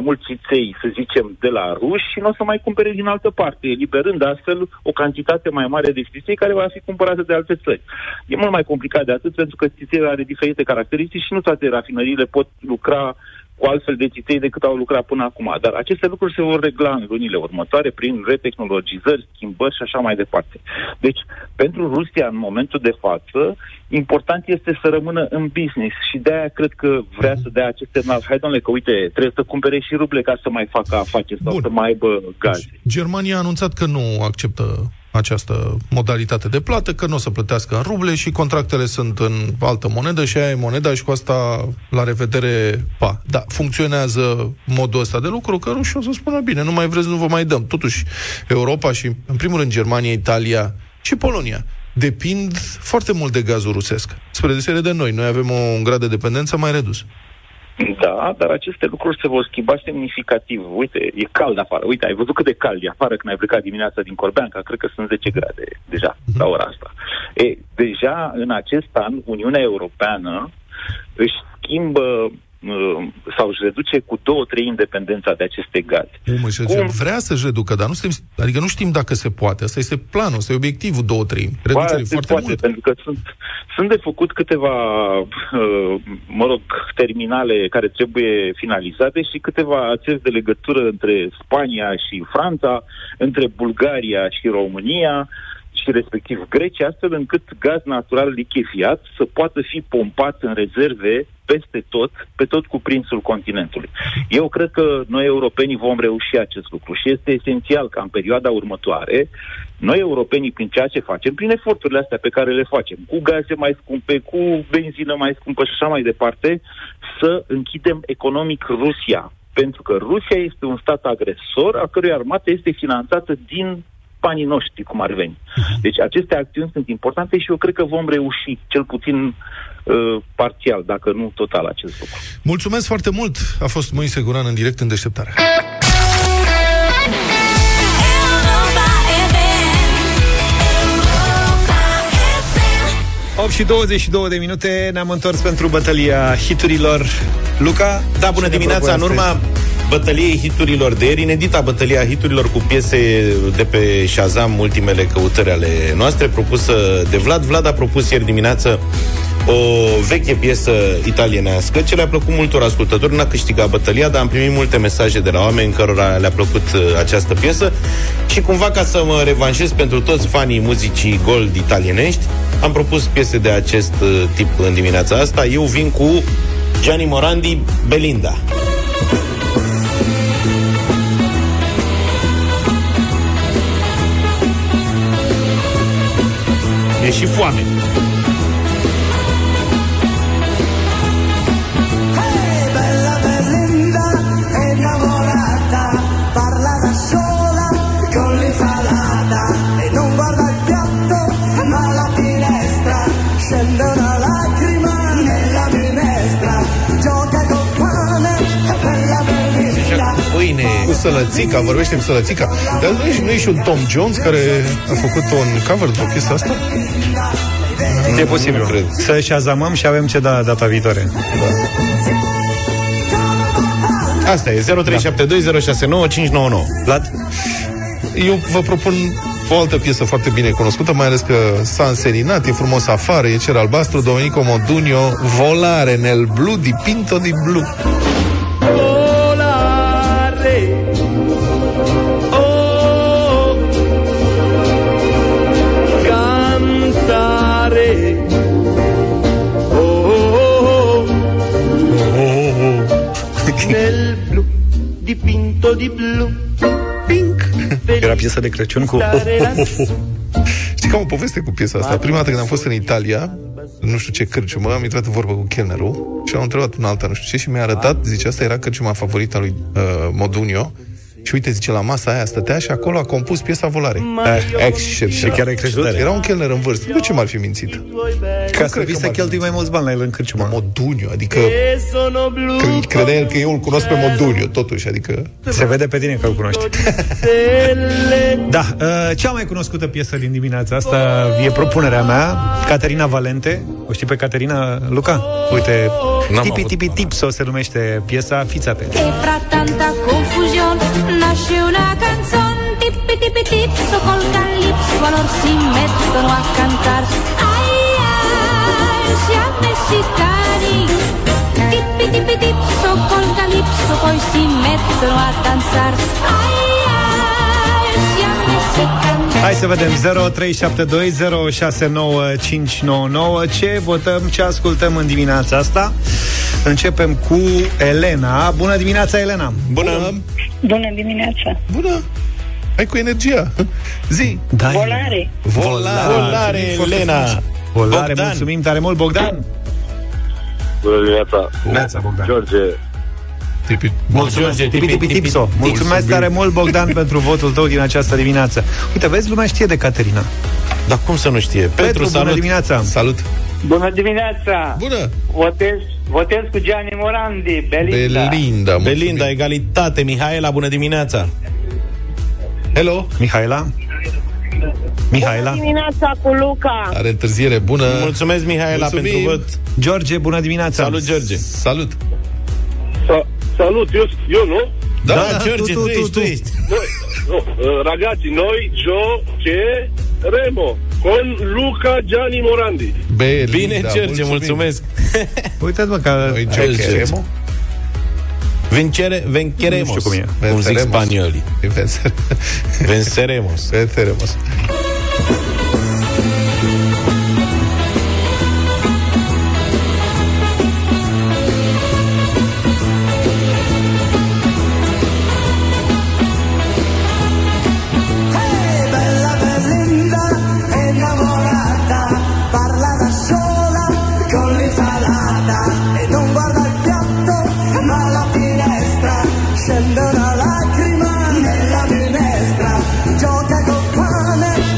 mult țiței, să zicem, de la ruși și nu o să mai cumpere din altă parte, eliberând astfel o cantitate mai mare de țiței care va fi cumpărată de alte țări. E mult mai complicat de atât, pentru că țițeiul are diferite caracteristici și nu toate rafinăriile pot lucra cu altfel de țiței decât au lucrat până acum. Dar aceste lucruri se vor regla în lunile următoare prin retehnologizări, schimbări și așa mai departe. Deci, pentru Rusia, în momentul de față, important este să rămână în business și de-aia cred că vrea să dea acest semnal. Hai, doamne, că uite, trebuie să cumpere și ruble ca să mai facă afaceri sau să mai aibă gaze. Germania a anunțat că nu acceptă această modalitate de plată, că nu o să plătească în ruble și contractele sunt în altă monedă și aia e moneda și cu asta la revedere, pa. Da, funcționează modul ăsta de lucru, că rușii o să spună, bine, nu mai vreți, nu vă mai dăm. Totuși, Europa și, în primul rând, Germania, Italia și Polonia depind foarte mult de gazul rusesc. Spre deosebire de noi, noi avem un grad de dependență mai redus. Da, dar aceste lucruri se vor schimba semnificativ. Uite, e cald afară. Uite, ai văzut cât de cald e afară când ai plecat dimineața din Corbeanca? Cred că sunt 10 grade deja la ora asta. E, deja în acest an, Uniunea Europeană își schimbă sau își reduce cu 2-3 independența de aceste gaze. Vrea să-și reducă, dar nu știm, adică nu știm dacă se poate. Asta este planul, asta e obiectivul, 2-3. Reducere foarte poate, mult. Pentru că sunt de făcut câteva terminale care trebuie finalizate și câteva țevi de legătură între Spania și Franța, între Bulgaria și România și respectiv Grecia, astfel încât gaz natural lichefiat să poată fi pompat în rezerve peste tot, pe tot cuprinsul continentului. Eu cred că noi, europenii, vom reuși acest lucru și este esențial ca în perioada următoare noi, europenii, prin ceea ce facem, prin eforturile astea pe care le facem, cu gaze mai scumpe, cu benzină mai scumpă și așa mai departe, să închidem economic Rusia. Pentru că Rusia este un stat agresor a cărui armată este finanțată din banii noștri, cum ar veni. Deci aceste acțiuni sunt importante și eu cred că vom reuși, cel puțin parțial, dacă nu total, acest lucru. Mulțumesc foarte mult! A fost Moise Guran în direct în Deșteptarea. 8:22, ne-am întors pentru bătălia hiturilor. Luca, da, bună dimineața. În urma bătăliei hiturilor de ieri, inedita bătălia hiturilor cu piese de pe Shazam, ultimele căutări ale noastre, propusă de Vlad. Vlad a propus ieri dimineață o veche piesă italienească ce le-a plăcut multor ascultători. N-a câștigat bătălia, dar am primit multe mesaje de la oameni cărora le-a plăcut această piesă. Și cumva, ca să mă revanșez pentru toți fanii muzicii gold italienești, am propus piese de acest tip în dimineața asta. Eu vin cu Gianni Morandi, Belinda. E și foame. Sălățica, vorbește-mi Sălățica. Dar nu e și un Tom Jones care a făcut un cover de o piesă asta? E posibil, nu cred. Să șazamăm și avem ce da data viitoare. Da. Asta e, 0372069599. Vlad? Eu vă propun o altă piesă foarte bine cunoscută, mai ales că s-a înserinat, e frumos afară, e cer albastru, Domenico Modugno, Volare nel blu di pinto di blu. Era piesa de Crăciun cu... Știi că am o poveste cu piesa asta. Prima dată când am fost în Italia, nu știu ce cârciumă, am intrat în vorbă cu chelnerul și am întrebat un alta, nu știu ce, și mi-a arătat, zice, asta era cârciuma favorita lui Modugno. Și uite, zice, la masa aia stătea și acolo a compus piesa Volare. Și chiar ai crezut? Era un chelner în vârstă. Nu, ce m-ar fi mințit? Ca să vii să cheltui mai mulți bani la el în cârciuma. Modugno, adică... Credea el că eu îl cunosc pe Modugno, totuși, adică... Se vede pe tine că îl cunoști. Da, cea mai cunoscută piesă din dimineața asta e propunerea mea, Caterina Valente. O știi pe Caterina, Luca? Uite, Tipi Tipso se numește piesa, fiți atenți. Nasce una canzone, tipi tipi tipso col calipso, allora si mettono a cantar. Ai ai, siamo messicani. Tipi tipi tipso col calipso, poi si mettono a danzar. Ai ai, siamo messicani. Hai să vedem, 0372069599, ce votăm, ce ascultăm în dimineața asta. Începem cu Elena. Bună dimineața, Elena! Bună! Bună dimineața! Bună! Hai cu energia! Zi! Dai. Volare! Volare, Elena! Volare, Bogdan. Mulțumim tare mult, Bogdan! Bună dimineața! Bună, Bogdan! George! Mulțumesc, Tipi Tipso. Mulțumesc tare mult, Bogdan, pentru votul tău din această dimineață. Uite, vezi, lumea știe de Caterina. Dar cum să nu știe? Petru, salut. Bună dimineața. Salut. Bună dimineața. Bună. Votez cu Gianni Morandi, Belinda. Belinda, egalitate. Mihaela, bună dimineața. Hello, Mihaela. Mihaela. Bună dimineața cu Luca. Are întârziere, bună. Mulțumesc, Mihaela, pentru vot. George, bună dimineața. Salut, George. Salut. Salut, eu nu? Da, George, tu ești. Ragazzi, noi giocheremo con Luca Gianni Morandi. Bine, George, mulțumesc. Uitați-mă că... Noi giocheremo? Venceremos. Nu știu cum e. Cum zic spaniolii. Venceremos. Gioca col pane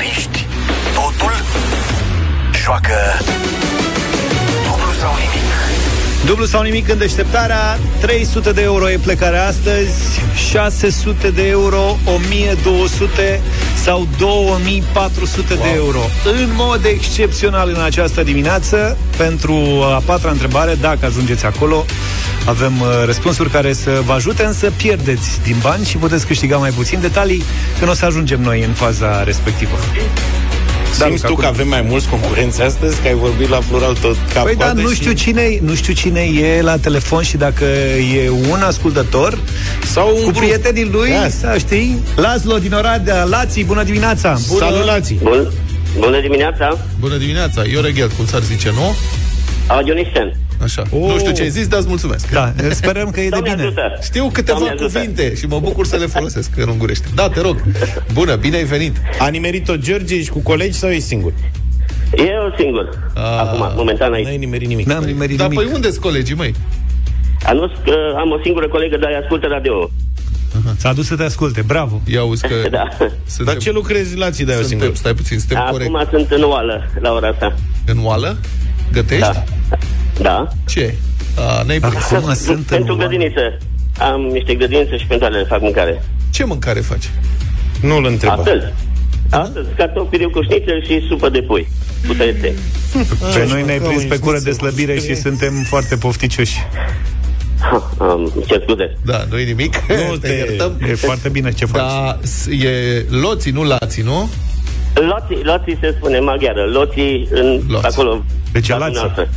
riști totul, joacă dublu sau nimic. Dublu sau nimic în deșteptarea. 300 de euro e plecarea astăzi, 600 de euro, 1200 sau 2400 de euro. În mod excepțional în această dimineață, pentru a patra întrebare, dacă ajungeți acolo, avem răspunsuri care să vă ajute, însă pierdeți din bani și puteți câștiga mai puțin. Detalii când o să ajungem noi în faza respectivă. Simți tu că avem mai mulți concurenți astăzi? Că ai vorbit la plural tot capul. Păi da, nu știu cine e la telefon și dacă e un ascultător sau un cu grup. Prietenii lui, da. Știi? Laszlo din Oradea, Lații, bună dimineața! Bună. Salut, Lații! Bună dimineața! Bună dimineața! Eu reghet, cum s-ar zice, nu? Adionisen. Așa. Oh. Nu știu ce ai zis, dar îți mulțumesc. Da, sperăm că e de bine. Știu câteva cuvinte și mă bucur să le folosesc în ungurește. Da, te rog. Bună, bine ai venit. A nimerit-o George, ești cu colegi sau ești singur? Eu singur. Acum, momentan aici. N-ai nimerit nimic. N-am nimerit nimic. Dar păi unde-s colegii, măi? Am o singură colegă, dar ea ascultă radio. Aha. S-a dus să te asculte, bravo. Ia auzi că... Da. Dar ce lucrezi, Lații, de-aia singur? Stai puțin, suntem corect. Acum sunt în oală, la ora asta. În oală? Gătești? Da. Ce? Pentru grădiniță. Am niște grădinițe și pentru ale fac mâncare. Ce mâncare faci? Nu-l întreba. Astăzi, cartofi piriu cu șnițel și supă de pui. Cu tăieței. Pe noi ne-ai prins pe cură de slăbire și suntem foarte pofticioși. Ce scuze. Da, nu-i nimic. Nu te iertăm. E foarte bine ce faci. Da, e Loții, nu Lații, nu? Loții se spune maghiară. Loții acolo. Deci Lații.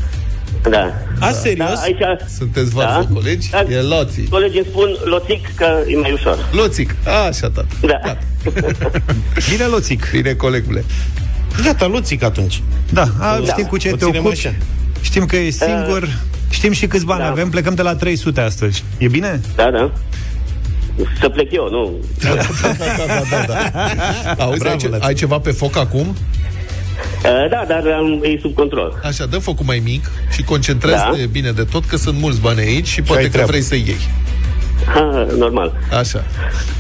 Da. A, serios? Da, aici... Sunteți varză, da. Colegi? Da. E Loții. Colegii îmi spun Loțic, că e mai ușor. Loțic, așa, tata. Da. Bine, Loțic. Bine, colegule. Gata, Loțic atunci. Da, știm cu ce te ocupi așa. Știm că e singur. Știm și câți bani avem, plecăm de la 300 astăzi. E bine? Da. Să plec eu, nu? Da. Auzi, ai ceva pe foc acum? Da, dar e sub control. Așa, dă focul mai mic și concentrează-te bine de tot, că sunt mulți bani aici și poate că vrei să iei. Normal. Așa.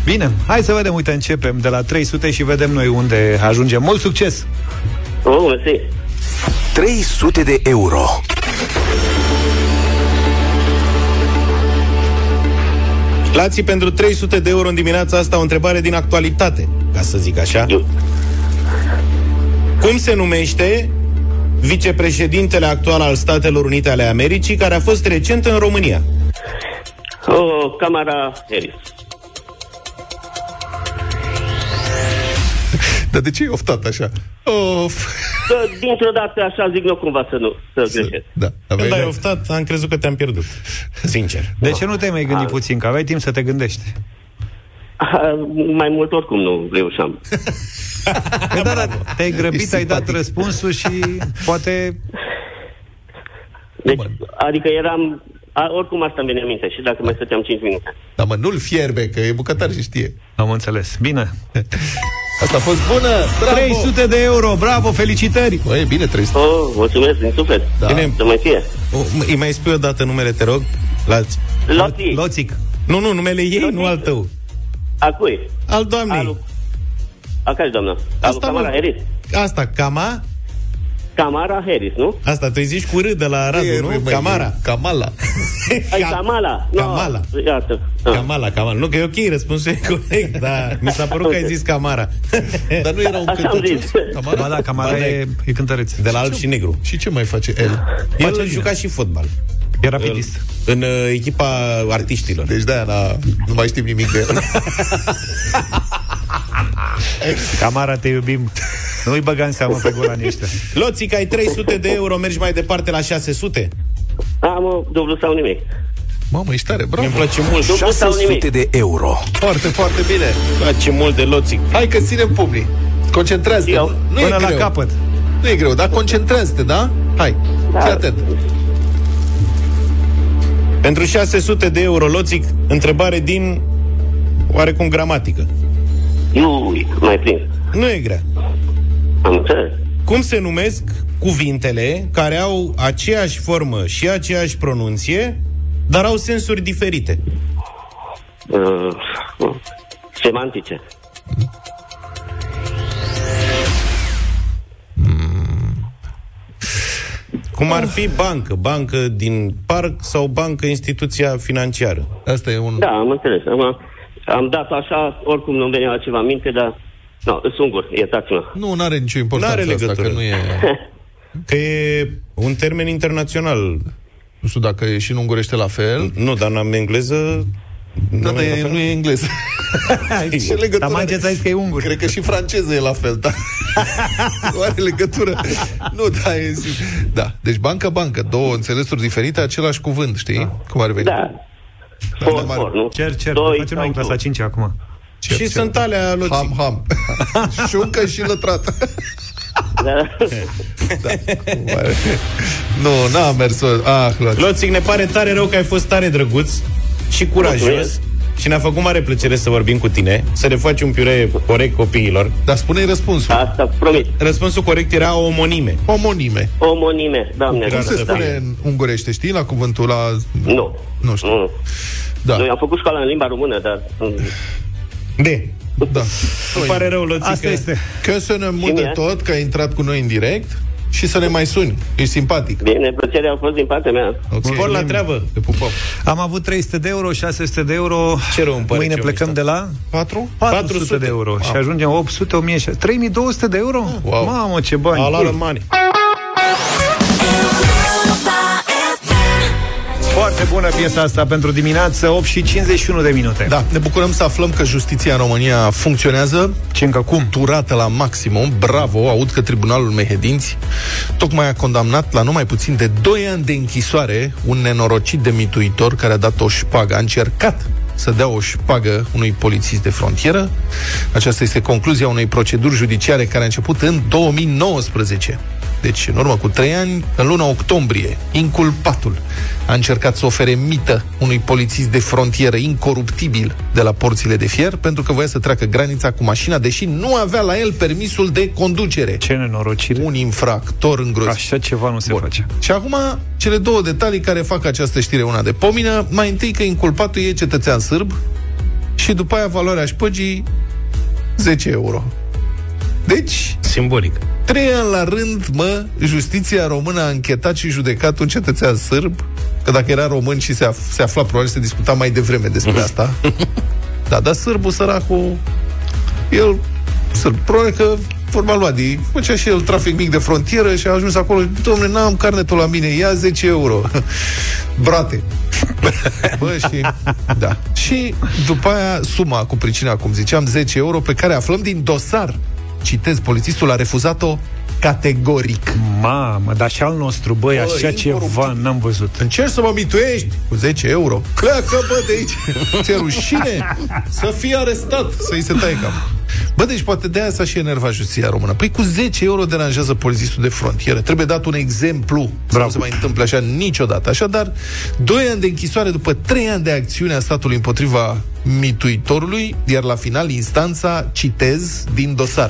Bine, hai să vedem, uite, începem de la 300 și vedem noi unde ajungem. Mult succes! 300 de euro. Lații, pentru 300 de euro în dimineața asta o întrebare din actualitate, ca să zic așa. Cum se numește vicepreședintele actual al Statelor Unite ale Americii, care a fost recent în România? Kamala Harris. Dar de ce e oftat așa? Dintr-o dată așa zic, nu cumva să nu greșesc. Când ai oftat, am crezut că te-am pierdut. Sincer. De ce nu te-ai mai gândit puțin? Că aveai timp să te gândești. Mai mult oricum nu reușeam. Dar te-ai grăbit, ai dat răspunsul și poate... Deci, adică eram... oricum asta îmi vine în minte și dacă mai stăteam 5 minute. Dar mă, nu-l fierbe, că e bucătar și știe. Am înțeles. Bine. Asta a fost bună! Bravo! 300 de euro, bravo, felicitări! Băi, bine, 300. Mulțumesc din suflet. Da. Bine, să mai fie. Îi mai spui o dată numele, te rog? Loțic. Nu, numele ei, Loțic. Nu al tău. A cui? Al doamnei. A care doamnă? Kamala Harris. Asta, Kamala Harris, nu? Asta tu îi zici cu R de la Radu, nu? Kamala. Kamala. Nu, că e ok, răspunsul e corect, dar mi s-a părut că ai zis Kamala. Dar nu era un cântăreț. Kamala e cântăreț. De la alb și negru. Și ce mai face el? El juca și fotbal. E rapidist. În echipa artiștilor. Deci de-aia nu mai știm nimic de el. Kamala, te iubim. Nu-i băga în seamă pe golanii ăștia. Loțic, ai 300 de euro, mergi mai departe la 600? Am dublu sau nimic. Mamă, ești tare, bravo. Mi-mi place mult. 600 de euro. Foarte, foarte bine. Îmi place mult de Loțic. Hai că ținem public. Concentrează-te. Până la capăt. Nu e greu, dar concentrează-te, da? Hai, fii atent. Pentru 600 de euro, Loțic, întrebare din oarecum gramatică. Nu e grea. Cum se numesc cuvintele care au aceeași formă și aceeași pronunție, dar au sensuri diferite? Semantice. Cum ar fi bancă din parc sau bancă instituția financiară. Asta e un... Da, am înțeles. Am dat așa, oricum nu-mi venea ceva minte, dar... Nu, sungur, iertați-mă. Nu, n-are nicio importanță. N-are legătură. Asta, că nu e... Că e un termen internațional. Nu știu dacă e și în ungurește la fel. Nu, dar în engleză... Da, dar nu e engleză. Ce legătură? Dar mai ce ai zis că e ungur. Cred că și franceză e la fel, da. Nu are legătură. Nu, da, e... Da, deci bancă, două înțelesuri diferite, același cuvânt, știi? Da. Cum ar veni? Da. For, nu? Cer. Facem noi în clasa 5 acum. Și sunt alea loții. Ham. Șuncă și lătrat. Da. Nu, n-a mers. Loții, ne pare tare rău că ai fost tare drăguț și curajos și ne-a făcut mare plăcere să vorbim cu tine, să le faci un piure corect copiilor. Dar spune-i răspunsul. Asta, promit. Răspunsul corect era omonime. Omonime, doamne. Cum se spune în ungurește, știi, la cuvântul ăla? Nu. Nu știu. Nu. Da. Noi am făcut școala în limba rumână, dar... Da. Îmi pare rău, Lățică. Asta este. Căsănăm mult de tot că ai intrat cu noi în direct și să ne mai suni. Ești simpatic. Bine, plăcerea a fost din partea mea. Okay. Spor la treabă. Te pupăm. Am avut 300 de euro, 600 de euro. Ce rău îmi pare. Mâine plecăm de la 400 de euro. Wow. Și ajungem 800, 1600, 3200 de euro? Wow. Mamă, ce bani. Alală mani. Foarte bună piesa asta pentru dimineață, 8:51 de minute. Da, ne bucurăm să aflăm că justiția în România funcționează. Ce încă cum? Turată la maximum, bravo, aud că Tribunalul Mehedinț tocmai a condamnat la numai puțin de 2 ani de închisoare un nenorocit demituitor care a dat o șpagă, a încercat să dea o șpagă unui polițist de frontieră. Aceasta este concluzia unei proceduri judiciare care a început în 2019. Deci, în urmă cu 3 ani, în luna octombrie, inculpatul a încercat să ofere mită unui polițist de frontieră incoruptibil de la porțile de fier, pentru că voia să treacă granița cu mașina, deși nu avea la el permisul de conducere. Ce nenorocire! Un infractor îngrozit. Așa ceva nu se face. Și acum, cele două detalii care fac această știre una de pomină. Mai întâi că inculpatul e cetățean sârb și după aia valoarea șpăgii 10 euro. Deci, simbolic. 3 ani la rând, justiția română a închetat și judecat un cetățean sârb, că dacă era român și se afla, probabil se discuta mai devreme despre asta. Dar sârbul săracul, el sârb, probabil că vorba lui Adi, făcea și el trafic mic de frontieră și a ajuns acolo, dom'le, n-am carnetul la mine, ia 10 euro. Brate. Și după aia suma cu pricina, cum ziceam, 10 euro, pe care aflăm din dosar. Citez, polițistul a refuzat-o categoric. Mamă, dar și al nostru, băi, așa ceva n-am văzut. Încerci să mă mituiești cu 10 euro? Pleacă, bă, de aici. Ți-e rușine să fii arestat, să-i se taie cap. Bă, deci poate de aia s-a și enervat justiția română. Păi cu 10 euro deranjează polițistul de frontieră. Trebuie dat un exemplu. Bravo. Să nu se mai întâmple așa niciodată. Așadar, 2 ani de închisoare după 3 ani de acțiune a statului împotriva mituitorului, iar la final instanța, citez din dosar,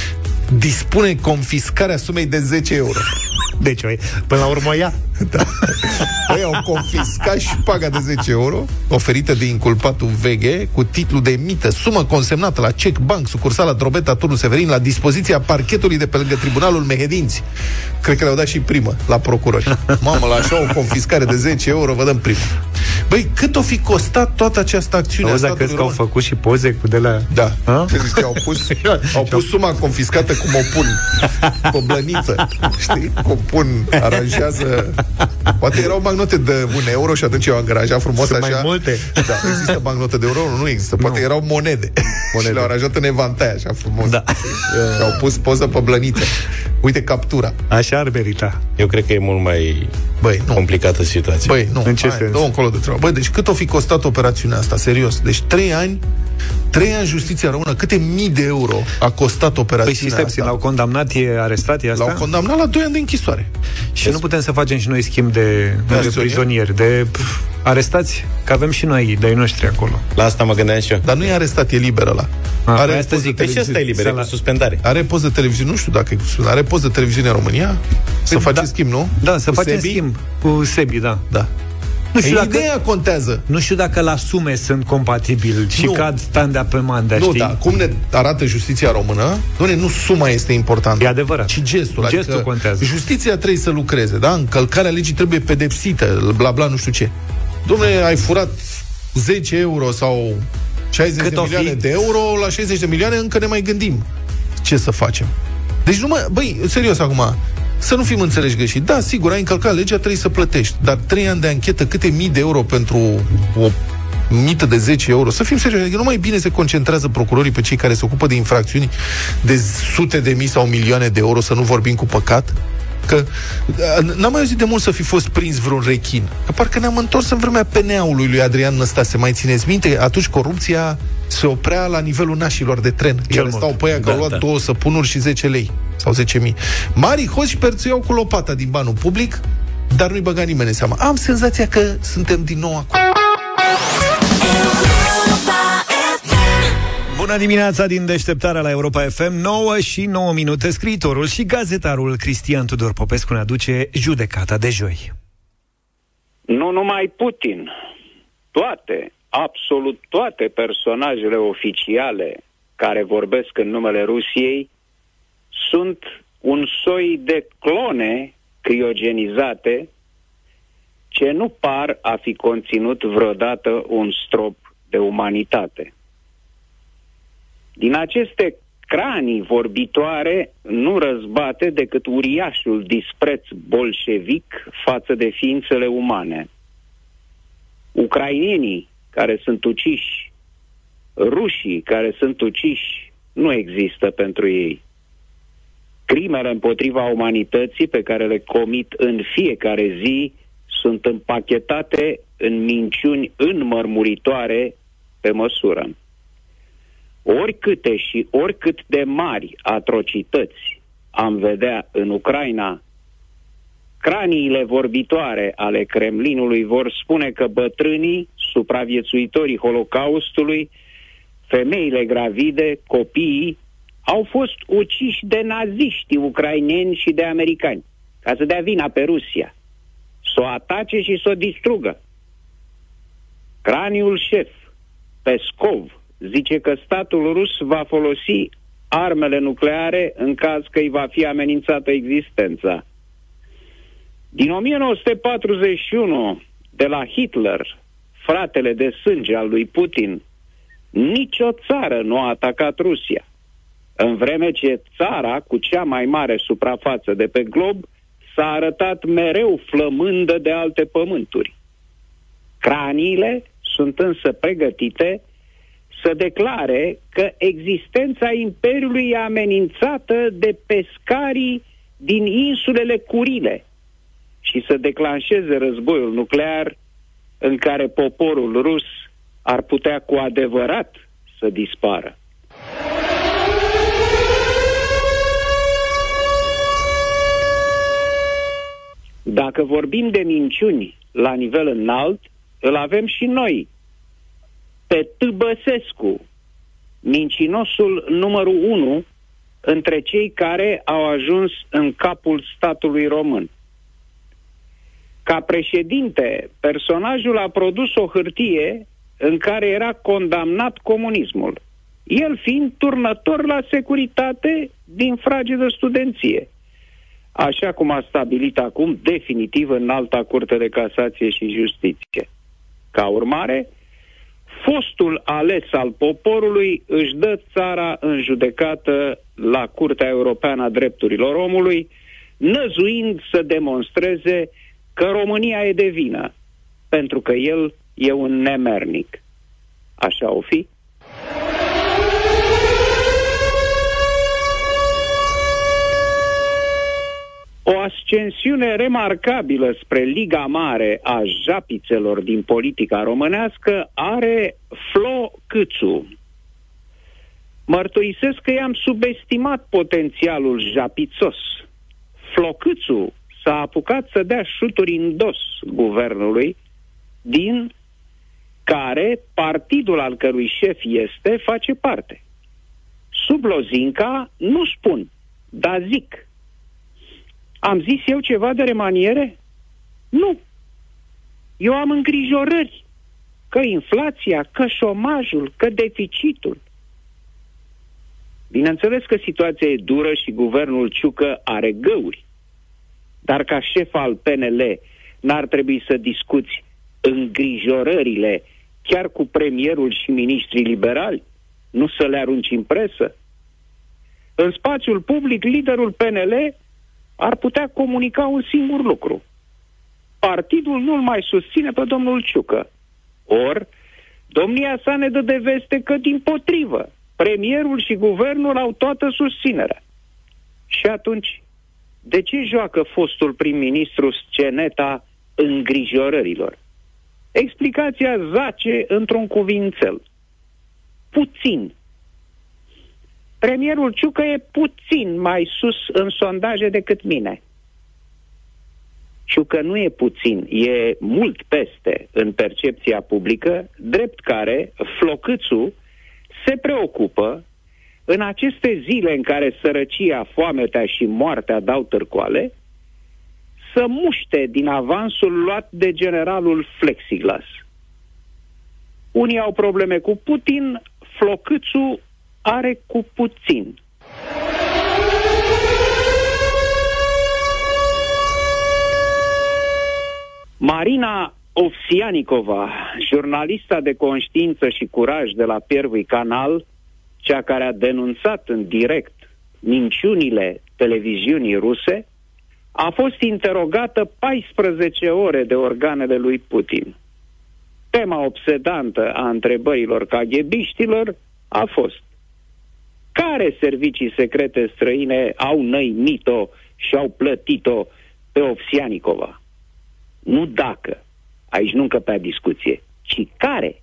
dispune confiscarea sumei de 10 euro. Deci, până la urmă ea. Da. Păi au confiscat șpaga de 10 euro oferită de inculpatul VG cu titlu de mită, sumă consemnată la Check Bank, sucursala Drobeta, Turnul Severin, la dispoziția parchetului de pe lângă Tribunalul Mehedinți. Cred că le-au dat și primă la procurori. Mamă, la așa o confiscare de 10 euro vă dăm primă. Băi, cât o fi costat toată această acțiune? Auzi, crezi că au făcut și poze cu de la... Da, crezi că au pus suma confiscată cum o pun cu o blăniță, știi? Cum pun, aranjează. Poate erau bancnote de 1 euro și atunci eu am aranjat frumos. Sunt așa mai multe. Da, există bancnote de euro? Nu există. Poate erau monede. Și le-au aranjat în evantai așa frumos. Da. Și au pus poză pe blăniță. Uite captura. Așa ar merita. Eu cred că e mult mai complicată situația. Băi, nu. În ce sens? Dă-o încolo de treabă. Băi, deci cât o fi costat operațiunea asta? Serios. Deci 3 ani justiția română. Câte mii de euro a costat operațiunea asta? L-au condamnat, e arestat, e asta? L-au condamnat la 2 ani de închisoare. Și nu putem să facem și noi schimb de prizonieri, de arestați, că avem și noi de-ai noștri acolo. La asta mă gândeam și eu. Dar nu e arestat, e liber ăla. Are asta zic, pe și ăsta e liber, e cu suspendare. Are poză de televiziune, nu știu dacă e cu suspendare. Are poză de televiziune în România? Să facem schimb, nu? Da, să facem schimb cu Sebi, da. Nu știu dacă ideea contează. Nu știu dacă la sume sunt compatibili și cad tandea pe mandea, știi? Nu, da, cum ne arată justiția română, nu suma este importantă. E adevărat. Ci gestul. Gestul adică contează. Justiția trebuie să lucreze, da? Încălcarea legii trebuie pedepsită, bla bla, nu știu ce. Dom'le, ai furat 10 euro sau 60 de milioane de euro, la 60 de milioane încă ne mai gândim ce să facem. Deci serios acum, să nu fim înțeleși greșit. Da, sigur, ai încălcat legea, trebuie să plătești. Dar 3 ani de anchetă, câte mii de euro pentru o mită de 10 euro? Să fim serioși, adică nu mai bine se concentrează procurorii pe cei care se ocupă de infracțiuni de sute de mii sau milioane de euro, să nu vorbim cu păcat? Că n-am mai auzit de mult să fi fost prins vreun rechin. Că parcă ne-am întors în vremea PNA-ului lui Adrian Năstase. Mai țineți minte? Atunci corupția se oprea la nivelul nașilor de tren. Iar stau pe aia că au luat 2 săpunuri și 10 lei sau 10.000. Marii hoți perțuiau cu lopata din banul public, dar nu-i băga nimeni în seama. Am senzația că suntem din nou acolo. Bună dimineața din deșteptarea la Europa FM, 9:09. Scriitorul și gazetarul Cristian Tudor Popescu ne aduce judecata de joi. Nu numai Putin, toate, absolut toate personajele oficiale care vorbesc în numele Rusiei sunt un soi de clone criogenizate ce nu par a fi conținut vreodată un strop de umanitate. Din aceste cranii vorbitoare nu răzbate decât uriașul dispreț bolșevic față de ființele umane. Ucrainienii care sunt uciși, rușii care sunt uciși, nu există pentru ei. Crimele împotriva umanității pe care le comit în fiecare zi sunt împachetate în minciuni înmărmuritoare pe măsură. Oricâte și oricât de mari atrocități am vedea în Ucraina, craniile vorbitoare ale Kremlinului vor spune că bătrânii, supraviețuitorii Holocaustului, femeile gravide, copiii, au fost uciși de naziștii ucraineni și de americani, ca să dea vina pe Rusia, să o atace și să o distrugă. Craniul șef, Peskov, zice că statul rus va folosi armele nucleare în caz că îi va fi amenințată existența. Din 1941, de la Hitler, fratele de sânge al lui Putin, nicio țară nu a atacat Rusia, în vreme ce țara cu cea mai mare suprafață de pe glob s-a arătat mereu flămândă de alte pământuri. Craniile sunt însă pregătite să declare că existența Imperiului e amenințată de pescarii din insulele Curile și să declanșeze războiul nuclear în care poporul rus ar putea cu adevărat să dispară. Dacă vorbim de minciuni la nivel înalt, îl avem și noi, pe Tăbăsescu, mincinosul numărul 1 între cei care au ajuns în capul statului român. Ca președinte, personajul a produs o hârtie în care era condamnat comunismul, el fiind turnător la securitate din fragedă studenție, așa cum a stabilit acum definitiv Înalta Curte de Casație și Justiție. Ca urmare, fostul ales al poporului își dă țara în judecată la Curtea Europeană a Drepturilor Omului, năzuind să demonstreze că România e de vină, pentru că el e un nemernic. Așa o fi? O ascensiune remarcabilă spre Liga Mare a japițelor din politica românească are Flo Cîțu. Mărturisesc că i-am subestimat potențialul japițos. Flo Cîțu s-a apucat să dea șuturi în dos guvernului, din care partidul al cărui șef este face parte. Sub lozinca nu spun, dar zic. Am zis eu ceva de remaniere? Nu. Eu am îngrijorări că inflația, că șomajul, că deficitul. Bineînțeles că situația e dură și guvernul Ciucă are găuri, dar ca șef al PNL n-ar trebui să discuți îngrijorările chiar cu premierul și miniștrii liberali, nu să le arunci în presă. În spațiul public, liderul PNL ar putea comunica un singur lucru. Partidul nu-l mai susține pe domnul Ciucă. Or, domnia sa ne dă de veste că, dimpotrivă, premierul și guvernul au toată susținerea. Și atunci, de ce joacă fostul prim-ministru sceneta îngrijorărilor? Explicația zace într-un cuvințel. Puțin. Premierul Ciucă e puțin mai sus în sondaje decât mine. Ciucă nu e puțin, e mult peste în percepția publică, drept care Flocâțu se preocupă în aceste zile în care sărăcia, foametea și moartea dau târcoale, să muște din avansul luat de generalul Flexiglas. Unii au probleme cu Putin, Flocâțu are cu puțin. Marina Ovsianikova, jurnalista de conștiință și curaj de la Piervui Canal, cea care a denunțat în direct minciunile televiziunii ruse, a fost interogată 14 ore de organele lui Putin. Tema obsedantă a întrebărilor KGB-știlor a fost: care servicii secrete străine au năimit-o și au plătit-o pe Ovsianikova? Nu dacă, aici nu încăpea discuție, ci care.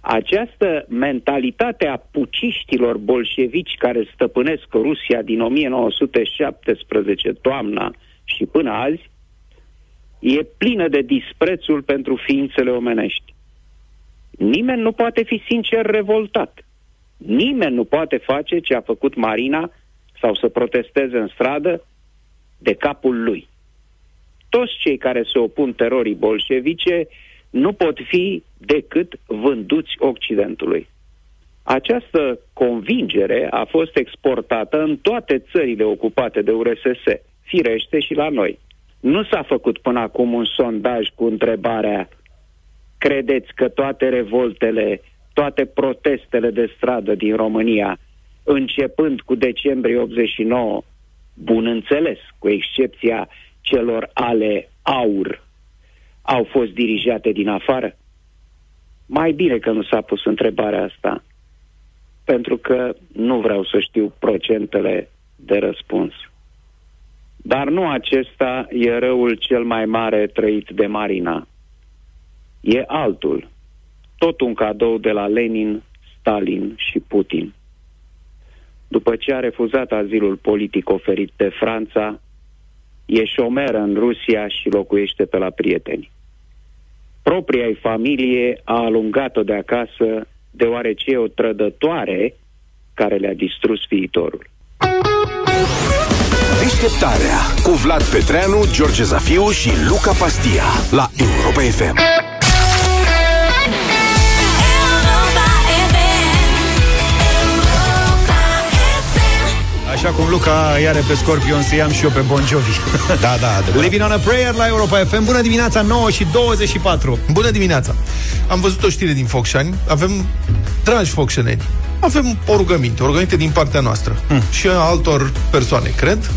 Această mentalitate a puciștilor bolșevici care stăpânesc Rusia din 1917 toamna și până azi e plină de disprețul pentru ființele omenești. Nimeni nu poate fi sincer revoltat. Nimeni nu poate face ce a făcut Marina sau să protesteze în stradă de capul lui. Toți cei care se opun terorii bolșevice nu pot fi decât vânduți Occidentului. Această convingere a fost exportată în toate țările ocupate de URSS, firește și la noi. Nu s-a făcut până acum un sondaj cu întrebarea: credeți că toate revoltele, toate protestele de stradă din România, începând cu decembrie 89, bun înțeles, cu excepția celor ale AUR, au fost dirijate din afară? Mai bine că nu s-a pus întrebarea asta, pentru că nu vreau să știu procentele de răspuns. Dar nu acesta e răul cel mai mare trăit de Marina. E altul, tot un cadou de la Lenin, Stalin și Putin. După ce a refuzat azilul politic oferit de Franța, e șomeră în Rusia și locuiește pe la prieteni. Propria-i familie a alungat-o de acasă, deoarece e o trădătoare care le-a distrus viitorul. Deșteptarea cu Vlad Petreanu, George Zafiu și Luca Pastia la Europa FM. Așa cum Luca i-are pe Scorpion, să i-am și eu pe Bon Jovi. Da, da. Living on a Prayer la Europa FM. Bună dimineața, 9:24. Bună dimineața. Am văzut o știre din Focșani. Avem, dragi focșeneni, avem o rugăminte, din partea noastră și a altor persoane, cred.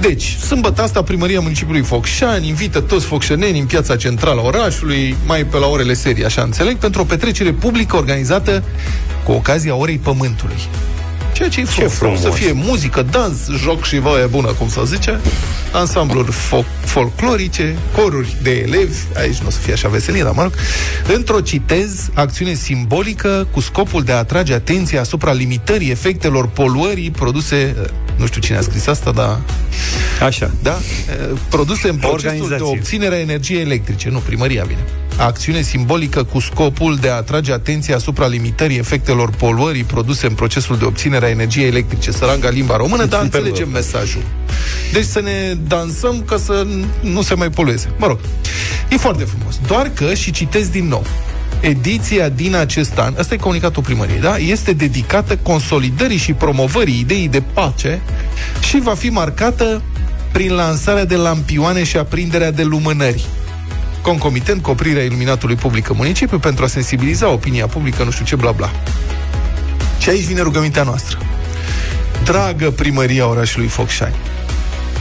Deci, sâmbătă asta, Primăria Municipiului Focșani invită toți focșeneni în piața centrală a orașului, mai pe la orele serii, așa înțeleg, pentru o petrecere publică organizată cu ocazia Orei Pământului. Ceea ce e frumos. Să fie muzică, dans, joc și voie bună, cum se zice, ansambluri folclorice, coruri de elevi, aici nu o să fie așa veselie, dar mă rog, într-o, citez, acțiune simbolică cu scopul de a atrage atenția asupra limitării efectelor poluării produse, nu știu cine a scris asta, dar... Așa. Da? Produse în procesul de obținere a energiei electrice. Nu, primăria vine. Acțiune simbolică cu scopul de a atrage atenția asupra limitării efectelor poluării produse în procesul de obținere a energiei electrice. Săranga limba română, dar înțelegem mesajul. Deci să ne dansăm ca să nu se mai polueze. Mă rog, e foarte frumos. Doar că, și citesc din nou, ediția din acest an, ăsta e comunicatul primăriei, da? Este dedicată consolidării și promovării ideii de pace și va fi marcată prin lansarea de lampioane și aprinderea de lumânări, concomitent cu oprirea iluminatului public în municipiu pentru a sensibiliza opinia publică, nu știu ce, bla bla. Și aici vine rugămintea noastră. Dragă primăria orașului Focșani,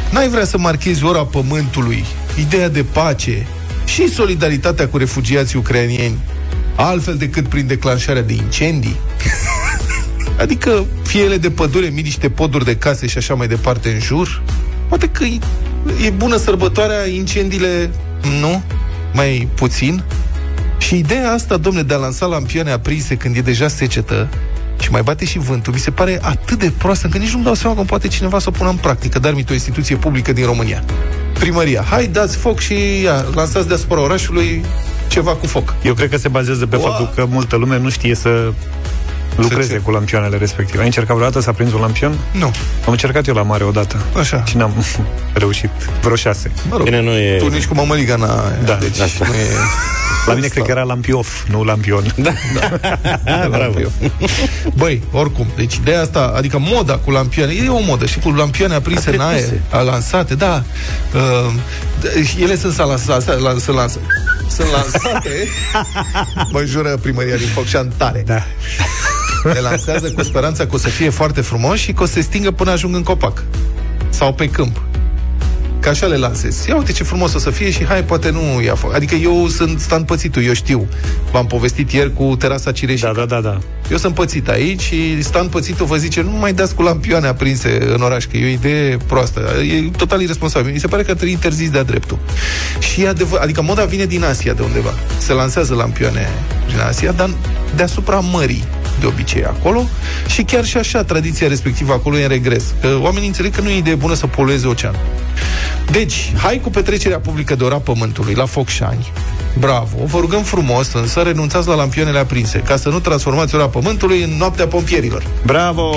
n-ai vrea să marchezi ora pământului, ideea de pace și solidaritatea cu refugiații ucrainieni altfel decât prin declanșarea de incendii? Adică fiele de pădure, mici, niște poduri de case și așa mai departe în jur? Poate că e bună sărbătoarea, incendiile nu, mai puțin. Și ideea asta, domne, de a lansa lampioane aprinse când e deja secetă și mai bate și vântul, mi se pare atât de proastă încât nici nu-mi dau seama că poate cineva să o pună în practică, dar mi-o instituție publică din România. Primăria. Hai, dați foc și lansați deasupra orașului ceva cu foc. Eu cred că se bazează pe faptul că multă lume nu știe să lucreze cu lampioanele respective. Ai încercat vreodată să aprinzi un lampion? Nu. Am încercat eu la mare odată. Așa. Și n-am reușit. Vreo 6. Mă rog, bine, nu e... Tu nici cu mămăliga n-a... Deci nu e... La mine cred că era lampiof, nu lampion. Da, da. Bravo. Băi, oricum, deci ideea asta, adică moda cu lampioane, e o modă și cu lampioane aprinse în aer, lansate, da. Ele sunt lansate. Mă jură primăria din Focșani tare. Da. Le lansează cu speranța că o să fie foarte frumos și că o să se stingă până ajung în copac sau pe câmp. Că așa le lansezi. Ia uite ce frumos o să fie și hai, poate nu ia foc. Adică eu sunt pățitul, eu știu. V-am povestit ieri cu terasa Cireșică. Da. Eu sunt pățit aici și stan pățitul vă zice, nu mai dați cu lampioane aprinse în oraș, că e o idee proastă. E total irresponsabil. Mi se pare că trebuie interzis de-a dreptul. Și adică moda vine din Asia de undeva. Se lansează lampioane din Asia, dar deasupra mării, de obicei, acolo. Și chiar și așa, tradiția respectivă acolo e în regres. Că oamenii înțeleg că nu e idee bună să polueze oceanul. Deci, hai cu petrecerea publică de ora pământului la Focșani. Bravo! Vă rugăm frumos, însă renunțați la lampionele aprinse, ca să nu transformați ora pământului în noaptea pompierilor. Bravo!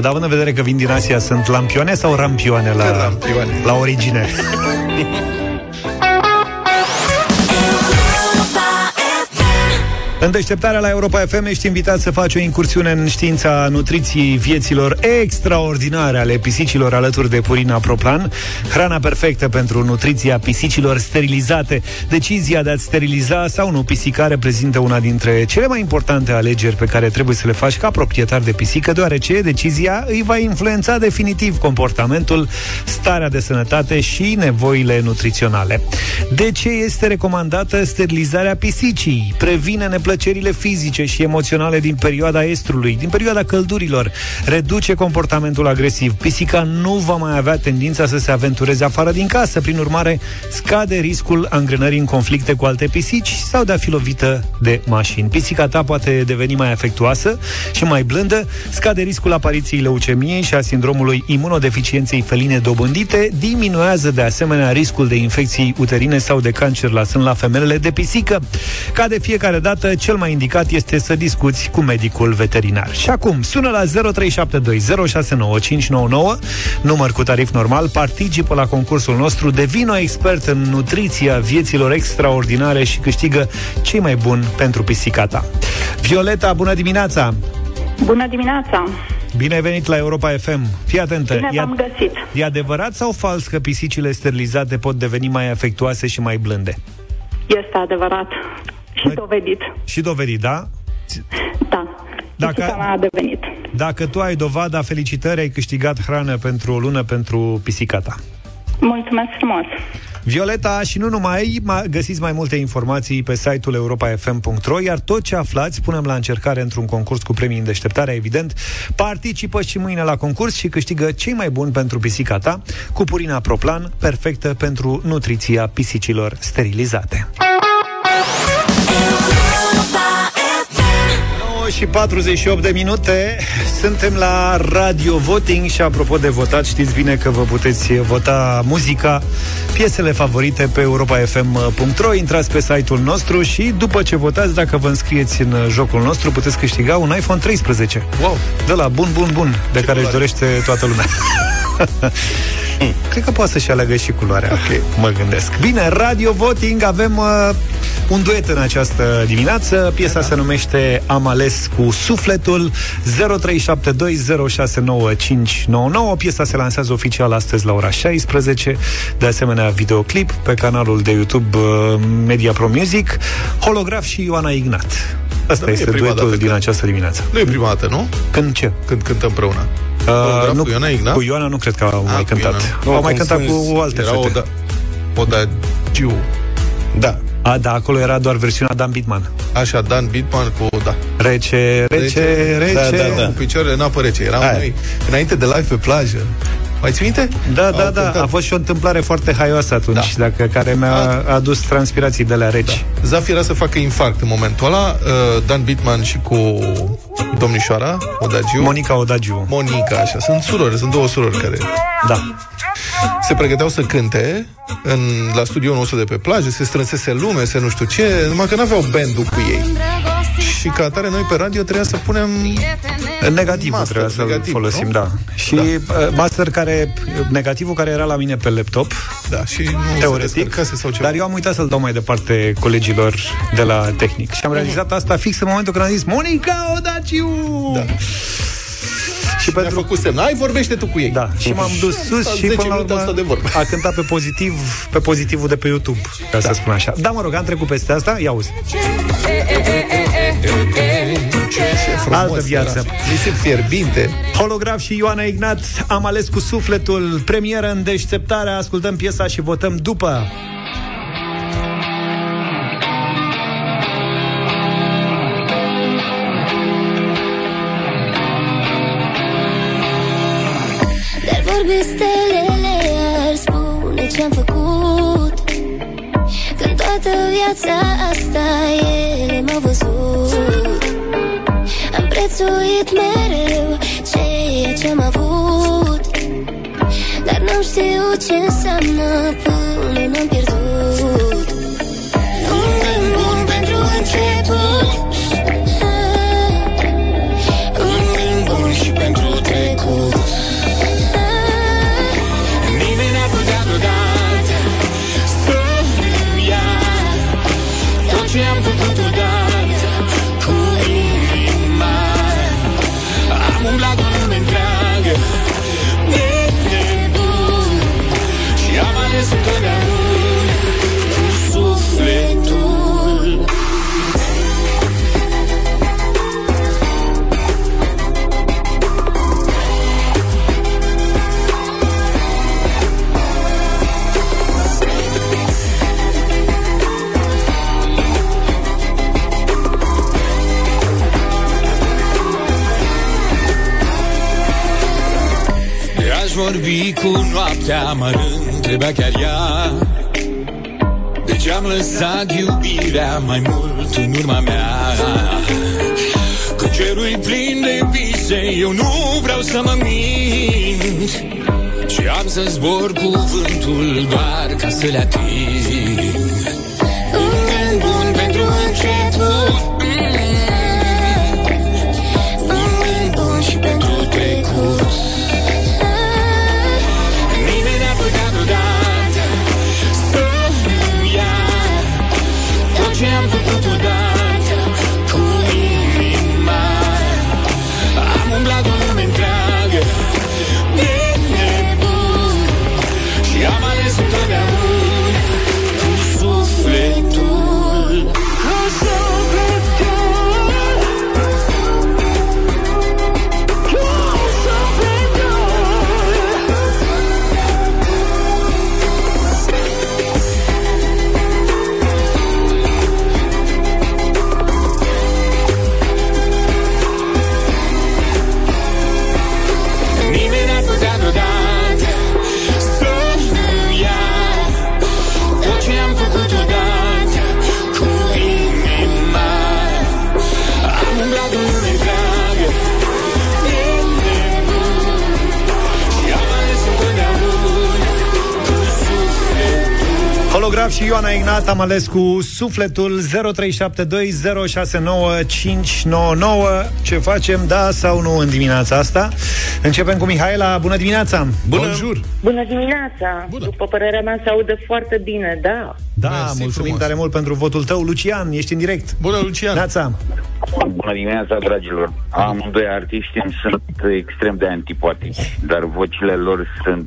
Dar având în vedere că vin din Asia, sunt lampione sau rampioane la origine? În deșteptarea la Europa FM ești invitat să faci o incursiune în știința nutriției vieților extraordinare ale pisicilor alături de Purina Proplan, hrana perfectă pentru nutriția pisicilor sterilizate. Decizia de a-ți steriliza sau nu pisica reprezintă una dintre cele mai importante alegeri pe care trebuie să le faci ca proprietar de pisică, deoarece decizia îi va influența definitiv comportamentul, starea de sănătate și nevoile nutriționale. De ce este recomandată sterilizarea pisicii? Previne plăcerile fizice și emoționale din perioada estrului, din perioada căldurilor, reduce comportamentul agresiv. Pisica nu va mai avea tendința să se aventureze afară din casă, prin urmare scade riscul angrenării în conflicte cu alte pisici sau de a fi lovită de mașini. Pisica ta poate deveni mai afectuoasă și mai blândă, scade riscul apariției leucemiei și a sindromului imunodeficienței feline dobândite, diminuează de asemenea riscul de infecții uterine sau de cancer la sân la femelele de pisică. Ca de fiecare dată, cel mai indicat este să discuți cu medicul veterinar. Și acum, sună la 0372069599, număr cu tarif normal, participă la concursul nostru, devino expert în nutriția vieților extraordinare și câștigă cei mai buni pentru pisica ta. Violeta, bună dimineața! Bună dimineața! Bine ai venit la Europa FM! Fii atentă! Bine v-am găsit! E adevărat sau fals că pisicile sterilizate pot deveni mai afectuoase și mai blânde? Este adevărat! Și dovedit. Și dovedit, da? Da. Dacă tu ai dovada, felicitări, ai câștigat hrană pentru o lună pentru pisica ta. Mulțumesc frumos. Violeta, și nu numai, găsiți mai multe informații pe site-ul europa.fm.ro, iar tot ce aflați punem la încercare într-un concurs cu premii în deșteptarea, evident. Participă și mâine la concurs și câștigă cei mai buni pentru pisica ta cu Purina Proplan, perfectă pentru nutriția pisicilor sterilizate. Și 48 de minute. Suntem la Radio Voting și apropo de votat, știți bine că vă puteți vota muzica, piesele favorite pe europa.fm.ro. Intrați pe site-ul nostru și după ce votați, dacă vă înscrieți în jocul nostru, puteți câștiga un iPhone 13. Wow! De la bun, de care își dorește toată lumea. Cred că poate să-și aleagă și culoarea, okay, mă gândesc. Bine, Radio Voting, avem un duet în această dimineață. Piesa se numește Am ales cu sufletul. 0372069599. Piesa se lansează oficial astăzi la ora 16. De asemenea, videoclip pe canalul de YouTube Media Pro Music, Holograf și Ioana Ignat. Asta este duetul din această dimineață. Nu e prima dată, nu? Când ce? Când cântăm împreună. Nu, cu Ioana Ignat? Cu Ioana nu cred că au mai cântat. Au mai cântat cu alte fete. Odagiu. Da. A, da, acolo era doar versiunea Dan Bittman. Așa, Dan Bittman cu, da. Rece. Da. Cu picioarele în apă rece. Eram noi înainte de live pe plajă. Mai ții minte? Da. A fost și o întâmplare foarte haioasă atunci, care mi-a adus transpirații de la reci. Da. Zaf era să facă infarct în momentul ăla, Dan Bittman și cu domnișoara Odagiu. Monica Odagiu, așa. Sunt două surori care... Da. Se pregăteau să cânte la studioul nostru de pe plajă, se strânsese lume, se nu știu ce, numai că n-aveau bandul cu ei. Și ca atare noi pe radio trebuia să punem negativul, trebuia să-l folosim, nu? Da. Și master care, negativul care era la mine pe laptop, da, și nu teoretic, dar eu am uitat să-l dau mai departe colegilor de la tehnic. Și am realizat asta fix în momentul când am zis Monica Odaciu! Da. Și mi-a făcut semn, hai, vorbește tu cu ei. Da, și m-am dus sus și până la urmă a cântat pe pozitiv, pe pozitivul de pe YouTube, ca să spun așa. Da, mă rog, am trecut peste asta, ia auzi. Altă viață. Visuri fierbinte. Holograf și Ioana Ignat, Am ales cu sufletul, premieră în Deșteptarea. Ascultăm piesa și votăm după. Stelele ar spune ce-am făcut, când toată viața asta ele m-au văzut. Am prețuit mereu ceea ce-am avut, dar n-am știut ce înseamnă până n-am pierdut. Un gând bun pentru început, un gând bun și pentru trecut. Am făcut odată cu inima, am umblat o lume întreagă de nebun și am ales întotdeauna cu sufletul. Vorbi cu noaptea, mă întreba chiar ea de ce am lăsat iubirea mai mult în urma mea. Că cerul e plin de vise, eu nu vreau să mă mint, ci am să zbor cuvântul doar ca să le ating. Un gând bun pentru încetul, un gând bun și pentru trecut. Ce-am făcut odată cu inima, am umblat o lume întreagă de nebun și am ales întotdeauna cu sufletul. Cu sufletul. Holograf și Ioana Ignat. Am ales cu sufletul. 0372069599. Ce facem, da sau nu, în dimineața asta? Începem cu Mihaela. Bună dimineața! Bună! Bună dimineața! Bună. După părerea mea se aude foarte bine, da. Da, mulțumim tare mult pentru votul tău. Lucian, ești în direct. Bună, Lucian! Neața. Bună dimineața, dragilor! Amândoi artiștii îmi sunt extrem de antipatici, dar vocile lor sunt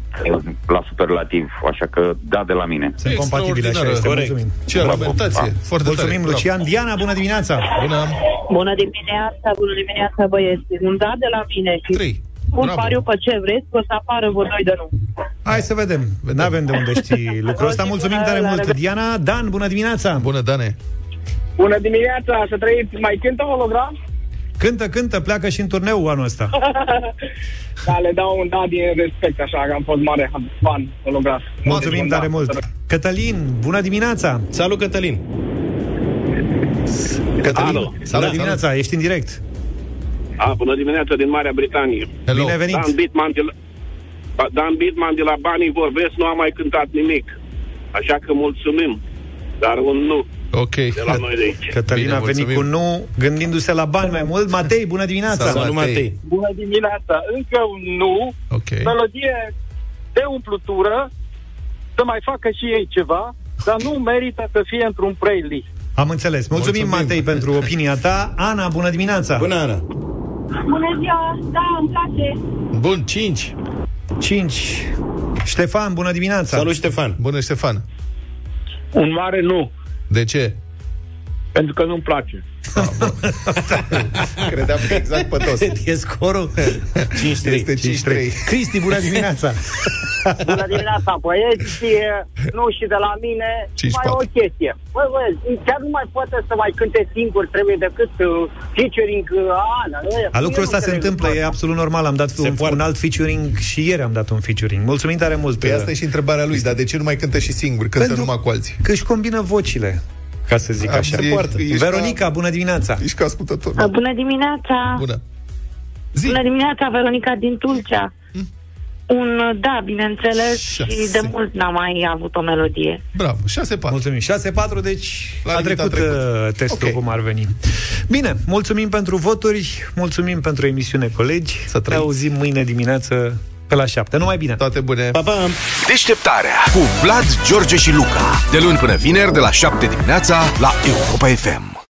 la superlativ, așa că da de la mine. Sunt compatibile, așa este, mulțumim. Ce argumentație, foarte mulțumim, tare. Lucian. Diana, bună dimineața! Bună! Bună dimineața, bună dimineața, băieți! Un da de la mine și... 3. Pun pariu pe ce vreți, că o să apară vă doi de nu. Hai să vedem, n-avem de unde știi lucrul ăsta. Mulțumim tare mult, Diana. Dan, bună dimineața! Bună, Dane! Bună dimineața, să trăiți. Mai cântă Holograf? Cântă, pleacă și în turneu anul ăsta. Da, le dau un da din respect, așa că am fost mare fan Holograf. Mulțumim tare mult. Cătălin, bună dimineața! Salut, Cătălin! Cătălin, bună dimineața, ești în direct. Bună dimineața, din Marea Britanie. Hello. Bine venit. Dan Bittman de la Banii Vorbesc nu a mai cântat nimic. Așa că mulțumim, dar un nu. Ok. De la noi de aici. Cătălina a venit cu nu, gândindu-se la bani mai mult. Matei, bună dimineața. Salut, Matei. Bună dimineața. Încă un nu. Okay. Melodie de umplutură, să mai facă și ei ceva, dar nu merită să fie într-un playlist. Am înțeles. Mulțumim, Matei, pentru opinia ta. Ana, bună dimineața. Bună, Ana. Bună ziua, da, îmi place. Bun, 5. Ștefan, bună dimineața. Salut, Ștefan. Bună, Ștefan. Un mare nu. De ce? Pentru că nu-mi place. Credeam că exact pe toți. E scorul 5-3. Cristi, bună dimineața. Bună dimineața, băieți. Nu și de la mine. Mai o chestie. Băieți, chiar nu mai poate să mai cânte singur. Trebuie decât featuring Ana. Lucrul ăsta se întâmplă, e absolut normal. Am dat un alt featuring și ieri am dat un featuring. Mulțumim tare mult. Pe asta e și întrebarea lui. Dar de ce nu mai cântă și singur? Cântă numai cu alții. Că își combină vocile, ca să zic așa. Veronica, bună dimineața. Ești ca ascultător. Bună dimineața. Bună. Bună dimineața, Veronica din Tulcea. Un da, bineînțeles, 6. Și de mult n-am mai avut o melodie. Bravo, 6-4. Mulțumim, 6-4, deci a trecut testul, okay, cum ar veni. Bine, mulțumim pentru voturi, mulțumim pentru emisiune, colegi. Să ne auzim mâine dimineață pe la 7. Numai bine. Toate bune. Pa, pa. Deșteptarea cu Vlad, George și Luca. De luni până vineri, de la 7 dimineața, la Europa FM.